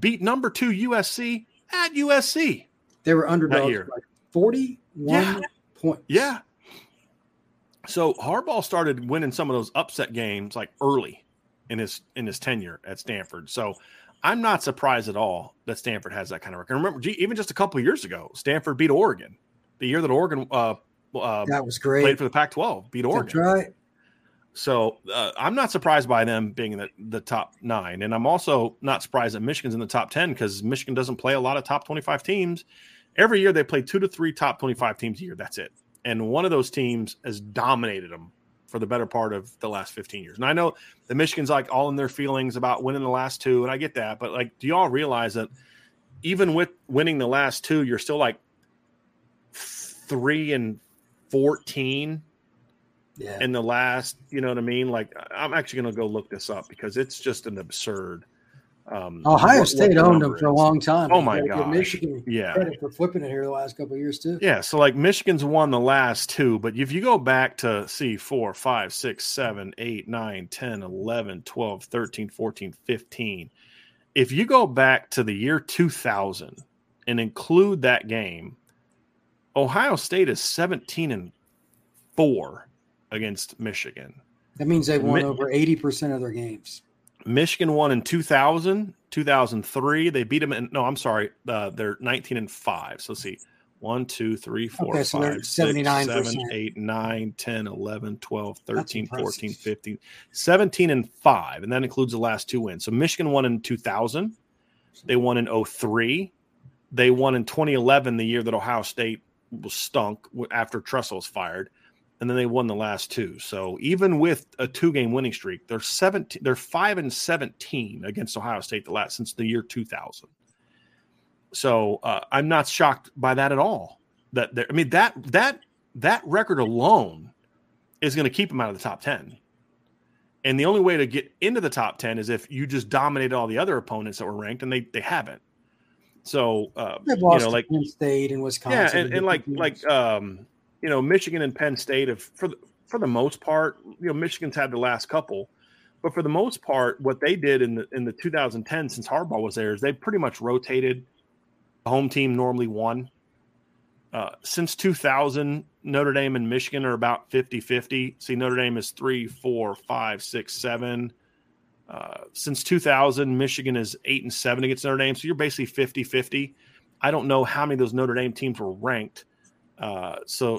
beat number 2 USC at USC. They were underdogs by 41 points. Yeah. So Harbaugh started winning some of those upset games like early in his tenure at Stanford. So I'm not surprised at all that Stanford has that kind of record. Remember, even just a couple of years ago, Stanford beat Oregon. The year that Oregon that was great. Played for the Pac-12, beat Oregon. That's right. So I'm not surprised by them being in the top 9. And I'm also not surprised that Michigan's in the top 10 because Michigan doesn't play a lot of top 25 teams. Every year they play 2 to 3 top 25 teams a year. That's it. And one of those teams has dominated them for the better part of the last 15 years. And I know the Michigan's like all in their feelings about winning the last 2, and I get that. But, like, do y'all realize that even with winning the last 2, you're still like 3-14 in the last, you know what I mean? Like, I'm actually going to go look this up because it's just an absurd. Ohio State owned them for a long time. Oh, my God. Michigan credit for flipping it here the last couple of years, too. Yeah, so, like, Michigan's won the last 2. But if you go back to, 4, 5, 6, 7, 8, 9, 10, 11, 12, 13, 14, 15. If you go back to the year 2000 and include that game, Ohio State is 17-4 against Michigan. That means they won over 80% of their games. Michigan won in 2000, 2003. They beat them in – no, I'm sorry. They're 19-5. So, let's see. 1, 2, 3, 4, okay, 5, so 6, 7, 8, 9, 10, 11, 12, 13, 14, 15, 17, and 5. And that includes the last two wins. So Michigan won in 2000. They won in 2003. They won in 2011, the year that Ohio State was stunk after Trestle was fired. And then they won the last two. So even with a two-game winning streak, they're 17. They're 5-17 against Ohio State the last since the year 2000. So I'm not shocked by that at all. I mean that record alone is going to keep them out of the top 10. And the only way to get into the top 10 is if you just dominate all the other opponents that were ranked, and they haven't. So they've lost to Penn State and Wisconsin, Michigan and Penn State have for the most part, Michigan's had the last couple, but for the most part, what they did in the 2010 since Harbaugh was there is they pretty much rotated. The home team normally won. Since 2000, Notre Dame and Michigan are about 50-50. See, Notre Dame is 3, 4, 5, 6, 7. Since 2000, Michigan is 8-7 against Notre Dame. So you're basically 50-50. I don't know how many of those Notre Dame teams were ranked. So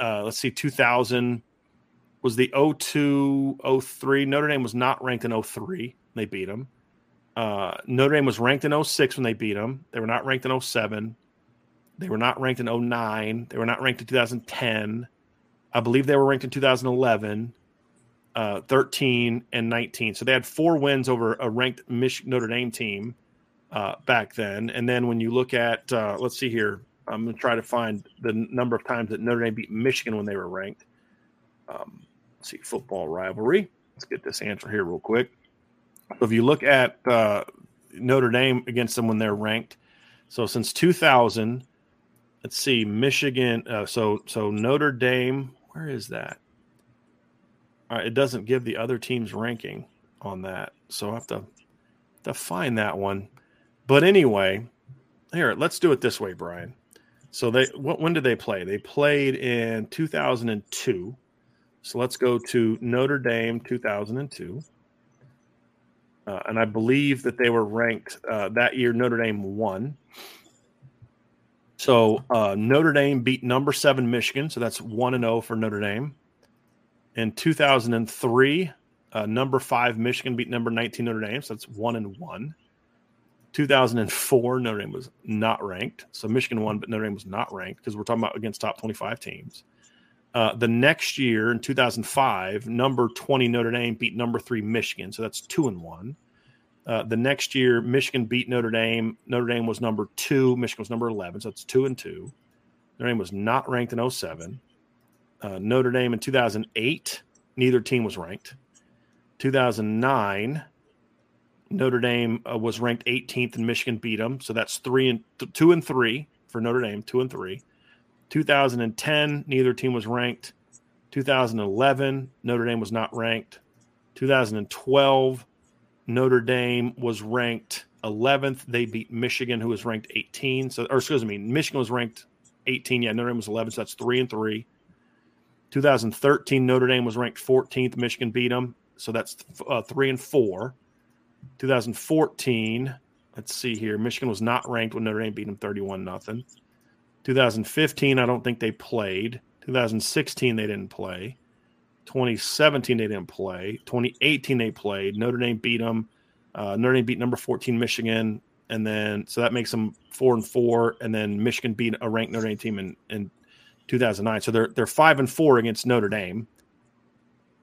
let's see, 2000 was the 02, 03. Notre Dame was not ranked in 03. They beat them. Notre Dame was ranked in 06 when they beat them. They were not ranked in 07. They were not ranked in 09. They were not ranked in 2010. I believe they were ranked in 2011, 13, and 19. So they had 4 wins over a ranked Notre Dame team back then. And then when you look at, let's see here. I'm going to try to find the number of times that Notre Dame beat Michigan when they were ranked. Let's see, football rivalry. Let's get this answer here real quick. So if you look at Notre Dame against them when they're ranked, so since 2000, let's see, Michigan. So Notre Dame, where is that? All right, it doesn't give the other team's ranking on that, so I have to find that one. But anyway, here, let's do it this way, Brian. So when did they play? They played in 2002. So let's go to Notre Dame 2002. And I believe that they were ranked that year. Notre Dame won. So Notre Dame beat number 7 Michigan. So that's 1-0 for Notre Dame. In 2003, number 5 Michigan beat number 19 Notre Dame. So that's 1-1. 2004, Notre Dame was not ranked. So Michigan won, but Notre Dame was not ranked because we're talking about against top 25 teams. The next year, in 2005, number 20 Notre Dame beat number 3 Michigan. So that's 2-1. The next year, Michigan beat Notre Dame. Notre Dame was number 2. Michigan was number 11. So that's 2-2. Notre Dame was not ranked in 2007. Notre Dame in 2008, neither team was ranked. 2009, Notre Dame was ranked 18th, and Michigan beat them. So that's 2-3 for Notre Dame. 2-3. 2010, neither team was ranked. 2011, Notre Dame was not ranked. 2012, Notre Dame was ranked 11th. They beat Michigan, who was ranked 18. Michigan was ranked 18. Yeah, Notre Dame was 11. So that's 3-3. 2013, Notre Dame was ranked 14th. Michigan beat them. So that's 3-4. 2014, let's see here. Michigan was not ranked when Notre Dame beat them 31-0. 2015, I don't think they played. 2016, they didn't play. 2017, they didn't play. 2018, they played. Notre Dame beat them. Notre Dame beat number 14 Michigan, and then so that makes them 4-4. And then Michigan beat a ranked Notre Dame team in 2009. So they're 5-4 against Notre Dame.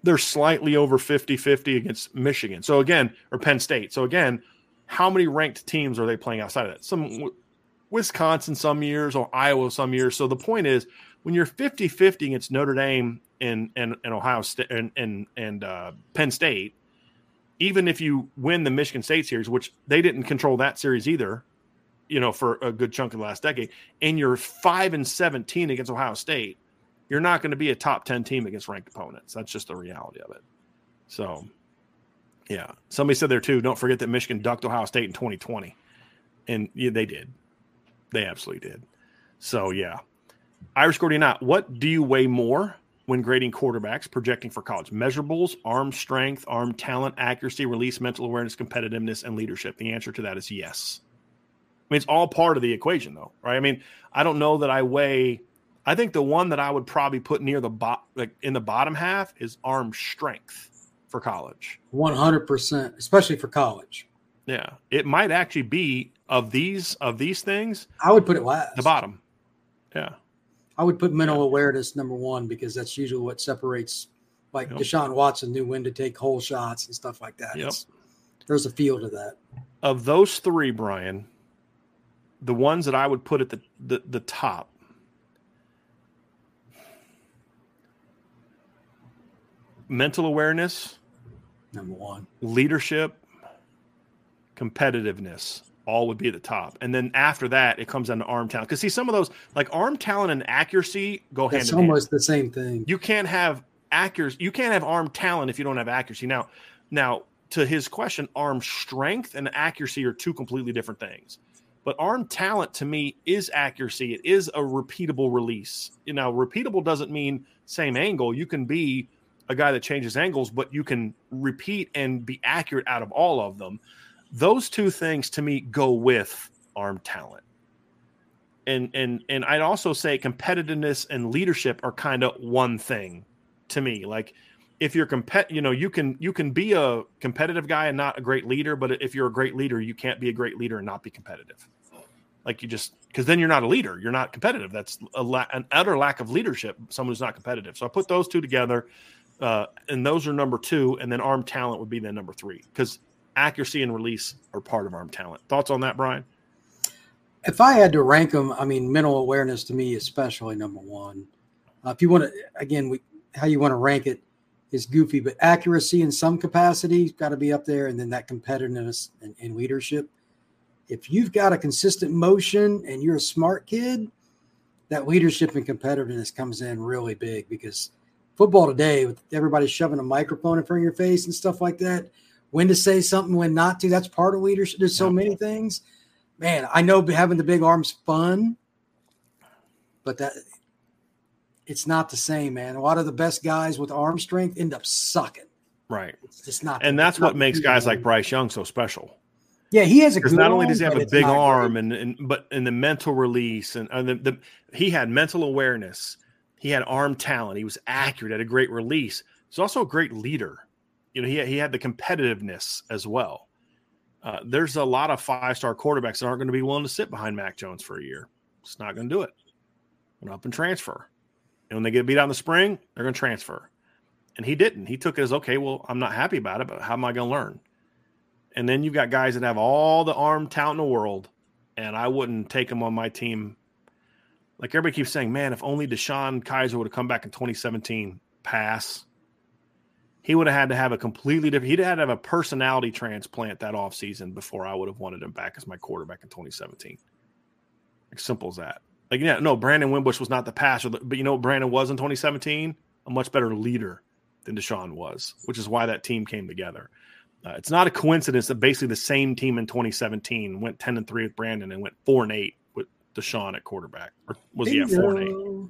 They're slightly over 50-50 against Michigan. So again, or Penn State. So again, how many ranked teams are they playing outside of that? Some Wisconsin some years or Iowa some years. So the point is, when you're 50-50 against Notre Dame and Ohio State and Penn State, even if you win the Michigan State series, which they didn't control that series either, for a good chunk of the last decade, and you're 5-17 against Ohio State, you're not going to be a top 10 team against ranked opponents. That's just the reality of it. So, yeah. Somebody said there, too, don't forget that Michigan ducked Ohio State in 2020. And yeah, they did. They absolutely did. So, yeah. Irish Gordy Knott, what do you weigh more when grading quarterbacks, projecting for college? Measurables, arm strength, arm talent, accuracy, release, mental awareness, competitiveness, and leadership. The answer to that is yes. mean, it's all part of the equation, though, right? I mean, I don't know that I weigh. I think the one that I would probably put near the in the bottom half is arm strength for college. 100%, especially for college. Yeah, it might actually be of these things. I would put it last. The bottom. Yeah, I would put mental awareness number one, because that's usually what separates. Like Deshaun Watson knew when to take hole shots and stuff like that. Yep. There's a feel to that. Of those three, Brian, the ones that I would put at the top, mental awareness, number one, leadership, competitiveness, all would be at the top. And then after that, it comes down to arm talent. Because, see, some of those, like arm talent and accuracy, go hand in hand. It's almost the same thing. You can't have accuracy. You can't have arm talent if you don't have accuracy. Now, to his question, arm strength and accuracy are two completely different things. But arm talent to me is accuracy. It is a repeatable release. You know, repeatable doesn't mean same angle. You can be a guy that changes angles, but you can repeat and be accurate out of all of them. Those two things to me go with arm talent. And I'd also say competitiveness and leadership are kind of one thing to me. Like, if you're you can be a competitive guy and not a great leader, but if you're a great leader, you can't be a great leader and not be competitive. Like, you just, because then you're not a leader. You're not competitive. That's an utter lack of leadership, someone who's not competitive. So I put those two together, and those are number two, and then arm talent would be then number three, because accuracy and release are part of arm talent. Thoughts on that, Brian? If I had to rank them, I mean, mental awareness to me is especially number one. If you want to, again, how you want to rank it is goofy, but accuracy in some capacity has got to be up there, and then that competitiveness and leadership. If you've got a consistent motion and you're a smart kid, that leadership and competitiveness comes in really big, because football today, with everybody shoving a microphone in front of your face and stuff like that, when to say something, when not to, that's part of leadership. There's so many things. Man, I know having the big arm's fun, but that – it's not the same, man. A lot of the best guys with arm strength end up sucking. Right. It's not. And that's what makes guys like Bryce Young so special. Yeah, he has a good arm. Because not only does he have a big arm, but the mental release, and he had mental awareness. He had arm talent. He was accurate, at a great release. He's also a great leader. You know, he had the competitiveness as well. There's a lot of five-star quarterbacks that aren't going to be willing to sit behind Mac Jones for a year. It's not going to do it. Went up and transfer. And when they get beat out in the spring, they're going to transfer. And he didn't. He took it as, okay, well, I'm not happy about it, but how am I going to learn? And then you've got guys that have all the arm talent in the world, and I wouldn't take them on my team. Like, everybody keeps saying, man, if only Deshaun Kaiser would have come back in 2017, pass. He would have had to have a completely different – he'd had to have a personality transplant that offseason before I would have wanted him back as my quarterback in 2017. Like, simple as that. Like, yeah, no, Brandon Wimbush was not the passer, but you know what Brandon was in 2017? A much better leader than Deshaun was, which is why that team came together. It's not a coincidence that basically the same team in 2017 went 10-3 with Brandon and went 4-8 with Deshaun at quarterback. Or was he at 4-8?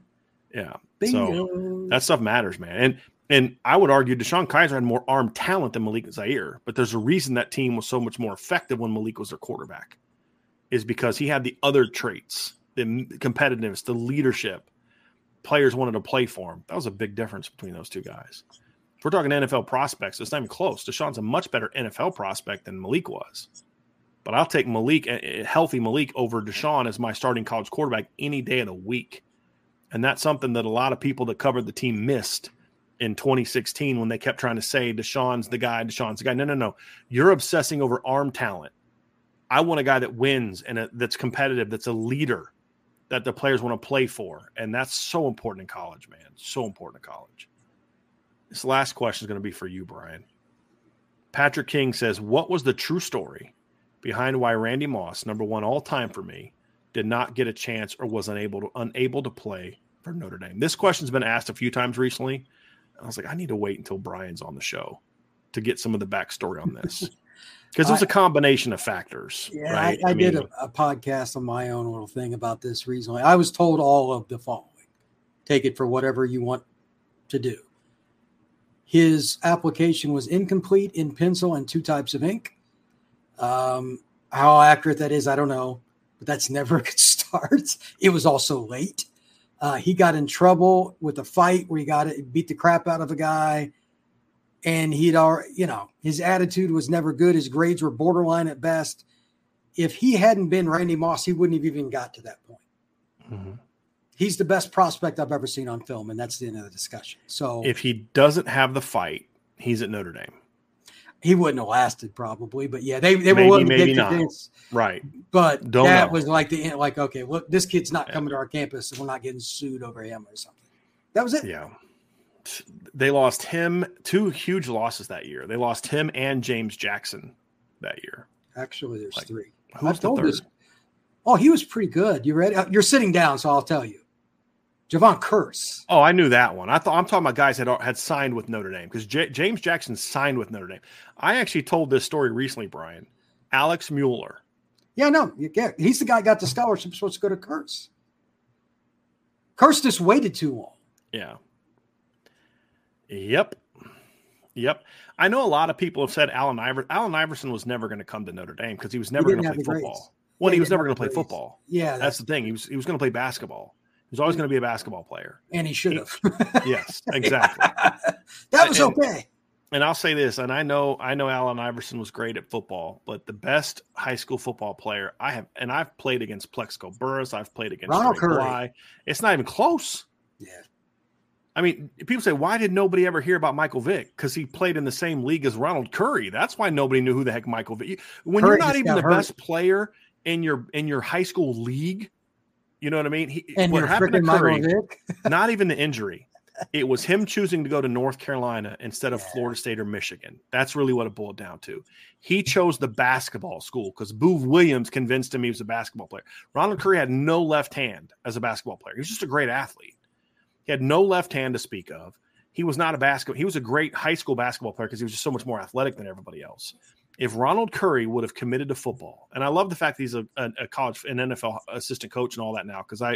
Yeah. Bingo. So that stuff matters, man. And I would argue Deshaun Kaiser had more arm talent than Malik Zaire, but there's a reason that team was so much more effective when Malik was their quarterback, is because he had the other traits. The competitiveness, the leadership, players wanted to play for him. That was a big difference between those two guys. If we're talking NFL prospects, it's not even close. Deshaun's a much better NFL prospect than Malik was. But I'll take Malik, healthy Malik, over Deshaun as my starting college quarterback any day of the week. And that's something that a lot of people that covered the team missed in 2016 when they kept trying to say Deshaun's the guy, Deshaun's the guy. No. You're obsessing over arm talent. I want a guy that wins and that's competitive, that's a leader, that the players want to play for. And that's so important in college, man. So important in college. This last question is going to be for you, Brian. Patrick King says, what was the true story behind why Randy Moss, number one all time for me, did not get a chance or was unable to play for Notre Dame? This question's been asked a few times recently. I was like, I need to wait until Brian's on the show to get some of the backstory on this. Because it's a combination of factors. Yeah, right? I did a podcast on my own little thing about this recently. I was told all of the following. Take it for whatever you want to do. His application was incomplete in pencil and two types of ink. How accurate that is, I don't know. but that's never a good start. It was also late. He got in trouble with a fight where he got it, beat the crap out of a guy. And he'd already, you know, his attitude was never good. His grades were borderline at best. If he hadn't been Randy Moss, he wouldn't have even got to that point. Mm-hmm. He's the best prospect I've ever seen on film, and that's the end of the discussion. So if he doesn't have the fight, he's at Notre Dame. He wouldn't have lasted probably, but yeah, they were willing to get to this. Right. But that was like the end, like, okay, look, this kid's not coming to our campus, and we're not getting sued over him or something. That was it. Yeah. They lost him, two huge losses that year. They lost him and James Jackson that year. Actually, there's like, three. Who's the third? Oh, he was pretty good. You ready? You're sitting down, so I'll tell you. Javon Curse. Oh, I knew that one. I'm talking about guys that had signed with Notre Dame because James Jackson signed with Notre Dame. I actually told this story recently, Brian. Alex Mueller. Yeah, no, he's the guy that got the scholarship supposed to go to Curse. Curse just waited too long. Yeah. Yep. I know a lot of people have said Allen Iverson. Allen Iverson was never going to come to Notre Dame because he was never going to play football. Well, he was never going to play football. Yeah, that's the thing. He was going to play basketball. He was always going to be a basketball player, and he should have. Yes, exactly. That was okay. And I'll say this, and I know Allen Iverson was great at football, but the best high school football player I've played against Plexico Burris. I've played against Ronald Curry. It's not even close. Yeah. I mean, people say, why did nobody ever hear about Michael Vick? Because he played in the same league as Ronald Curry. That's why nobody knew who the heck Michael Vick. When Curry, you're not even the best player in your high school league, you know what I mean? What happened to Curry? Not even the injury. It was him choosing to go to North Carolina instead of Florida State or Michigan. That's really what it boiled down to. He chose the basketball school because Boo Williams convinced him he was a basketball player. Ronald Curry had no left hand as a basketball player. He was just a great athlete. He had no left hand to speak of. He was not a basketball. He was a great high school basketball player because he was just so much more athletic than everybody else. If Ronald Curry would have committed to football, and I love the fact that he's a college and NFL assistant coach and all that now, because I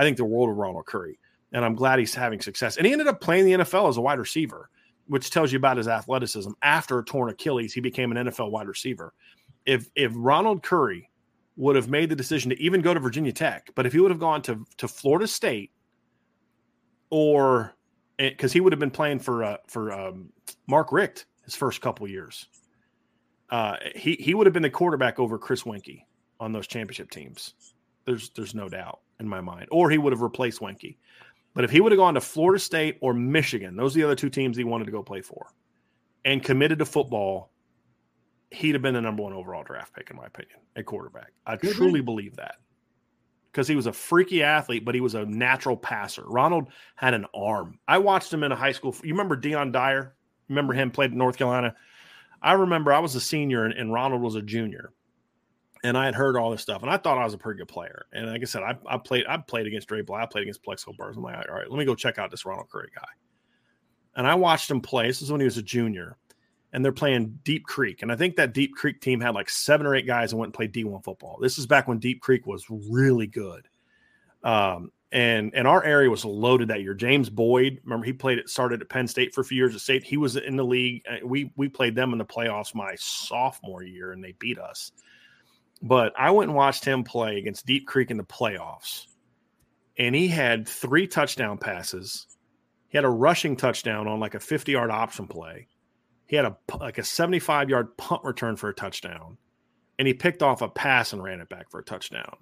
think the world of Ronald Curry, and I'm glad he's having success. And he ended up playing the NFL as a wide receiver, which tells you about his athleticism. After a torn Achilles, he became an NFL wide receiver. If Ronald Curry would have made the decision to even go to Virginia Tech, but if he would have gone to Florida State, or because he would have been playing for Mark Richt his first couple years. He would have been the quarterback over Chris Wenke on those championship teams. There's no doubt in my mind. Or he would have replaced Wenke. But if he would have gone to Florida State or Michigan, those are the other two teams he wanted to go play for, and committed to football, he'd have been the number one overall draft pick, in my opinion, at quarterback. I truly believe that. Because he was a freaky athlete, but he was a natural passer. Ronald had an arm. I watched him in a high school. You remember Deion Dyer? Remember him, played at North Carolina? I remember I was a senior and Ronald was a junior. And I had heard all this stuff. And I thought I was a pretty good player. And like I said, I played against Dre Bly. I played against Plexico Burris. I'm like, all right, let me go check out this Ronald Curry guy. And I watched him play. This is when he was a junior. And they're playing Deep Creek. And I think that Deep Creek team had like 7 or 8 guys and went and played D1 football. This is back when Deep Creek was really good. And our area was loaded that year. James Boyd, remember, he started at Penn State for a few years at State. He was in the league. We played them in the playoffs my sophomore year, and they beat us. But I went and watched him play against Deep Creek in the playoffs. And he had 3 touchdown passes. He had a rushing touchdown on like a 50-yard option play. He had a 75-yard punt return for a touchdown, and he picked off a pass and ran it back for a touchdown.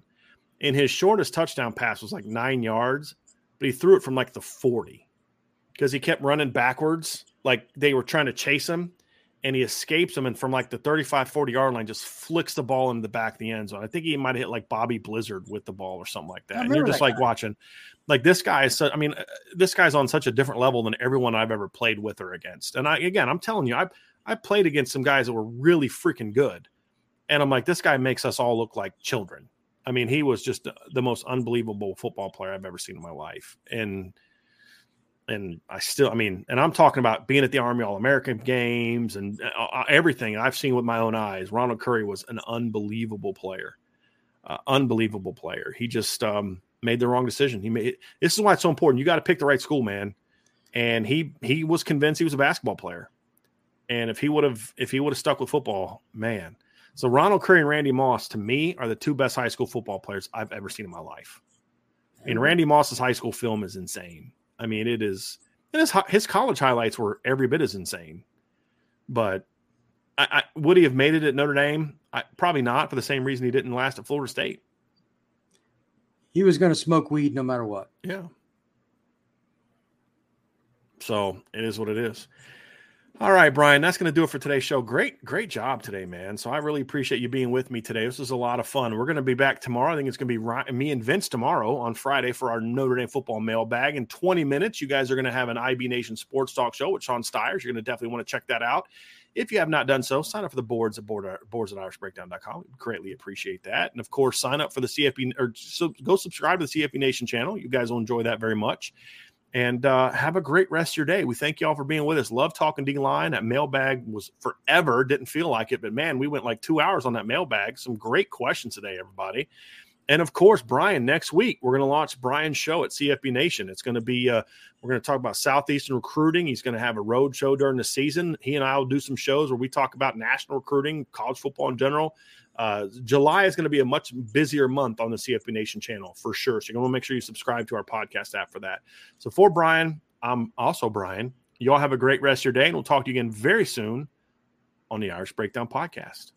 And his shortest touchdown pass was like 9 yards, but he threw it from like the 40 because he kept running backwards like they were trying to chase him, and he escapes them, and from like the 35, 40-yard line just flicks the ball into the back of the end zone. I think he might have hit like Bobby Blizzard with the ball or something like that. And you're just like watching. Like this guy is – I mean, this guy's on such a different level than everyone I've ever played with or against. And, I'm telling you, I played against some guys that were really freaking good. And I'm like, this guy makes us all look like children. I mean, he was just the most unbelievable football player I've ever seen in my life. And I mean, I'm talking about being at the Army All-American Games and everything I've seen with my own eyes. Ronald Curry was an unbelievable player. He just – made the wrong decision. This is why it's so important. You got to pick the right school, man. And he was convinced he was a basketball player. And if he would have stuck with football, man. So Ronald Curry and Randy Moss, to me, are the two best high school football players I've ever seen in my life. And Randy Moss's high school film is insane. I mean, it is. And his college highlights were every bit as insane. But would he have made it at Notre Dame? Probably not, for the same reason he didn't last at Florida State. He was going to smoke weed no matter what. Yeah. So it is what it is. All right, Brian, that's going to do it for today's show. Great job today, man. So I really appreciate you being with me today. This was a lot of fun. We're going to be back tomorrow. I think it's going to be Ryan, me and Vince tomorrow on Friday for our Notre Dame football mailbag. In 20 minutes, you guys are going to have an IB Nation Sports Talk show with Sean Stiers. You're going to definitely want to check that out. If you have not done so, sign up for the boards at boards@irishbreakdown.com. We greatly appreciate that. And, of course, sign up for the CFP – or go subscribe to the CFP Nation channel. You guys will enjoy that very much. And have a great rest of your day. We thank you all for being with us. Love talking D-line. That mailbag was forever. Didn't feel like it, but, man, we went like 2 hours on that mailbag. Some great questions today, everybody. And, of course, Brian, next week we're going to launch Brian's show at CFB Nation. It's going to be we're going to talk about Southeastern recruiting. He's going to have a road show during the season. He and I will do some shows where we talk about national recruiting, college football in general. July is going to be a much busier month on the CFB Nation channel for sure. So you're going to make sure you subscribe to our podcast app for that. So for Brian, I'm also Brian. You all have a great rest of your day, and we'll talk to you again very soon on the Irish Breakdown Podcast.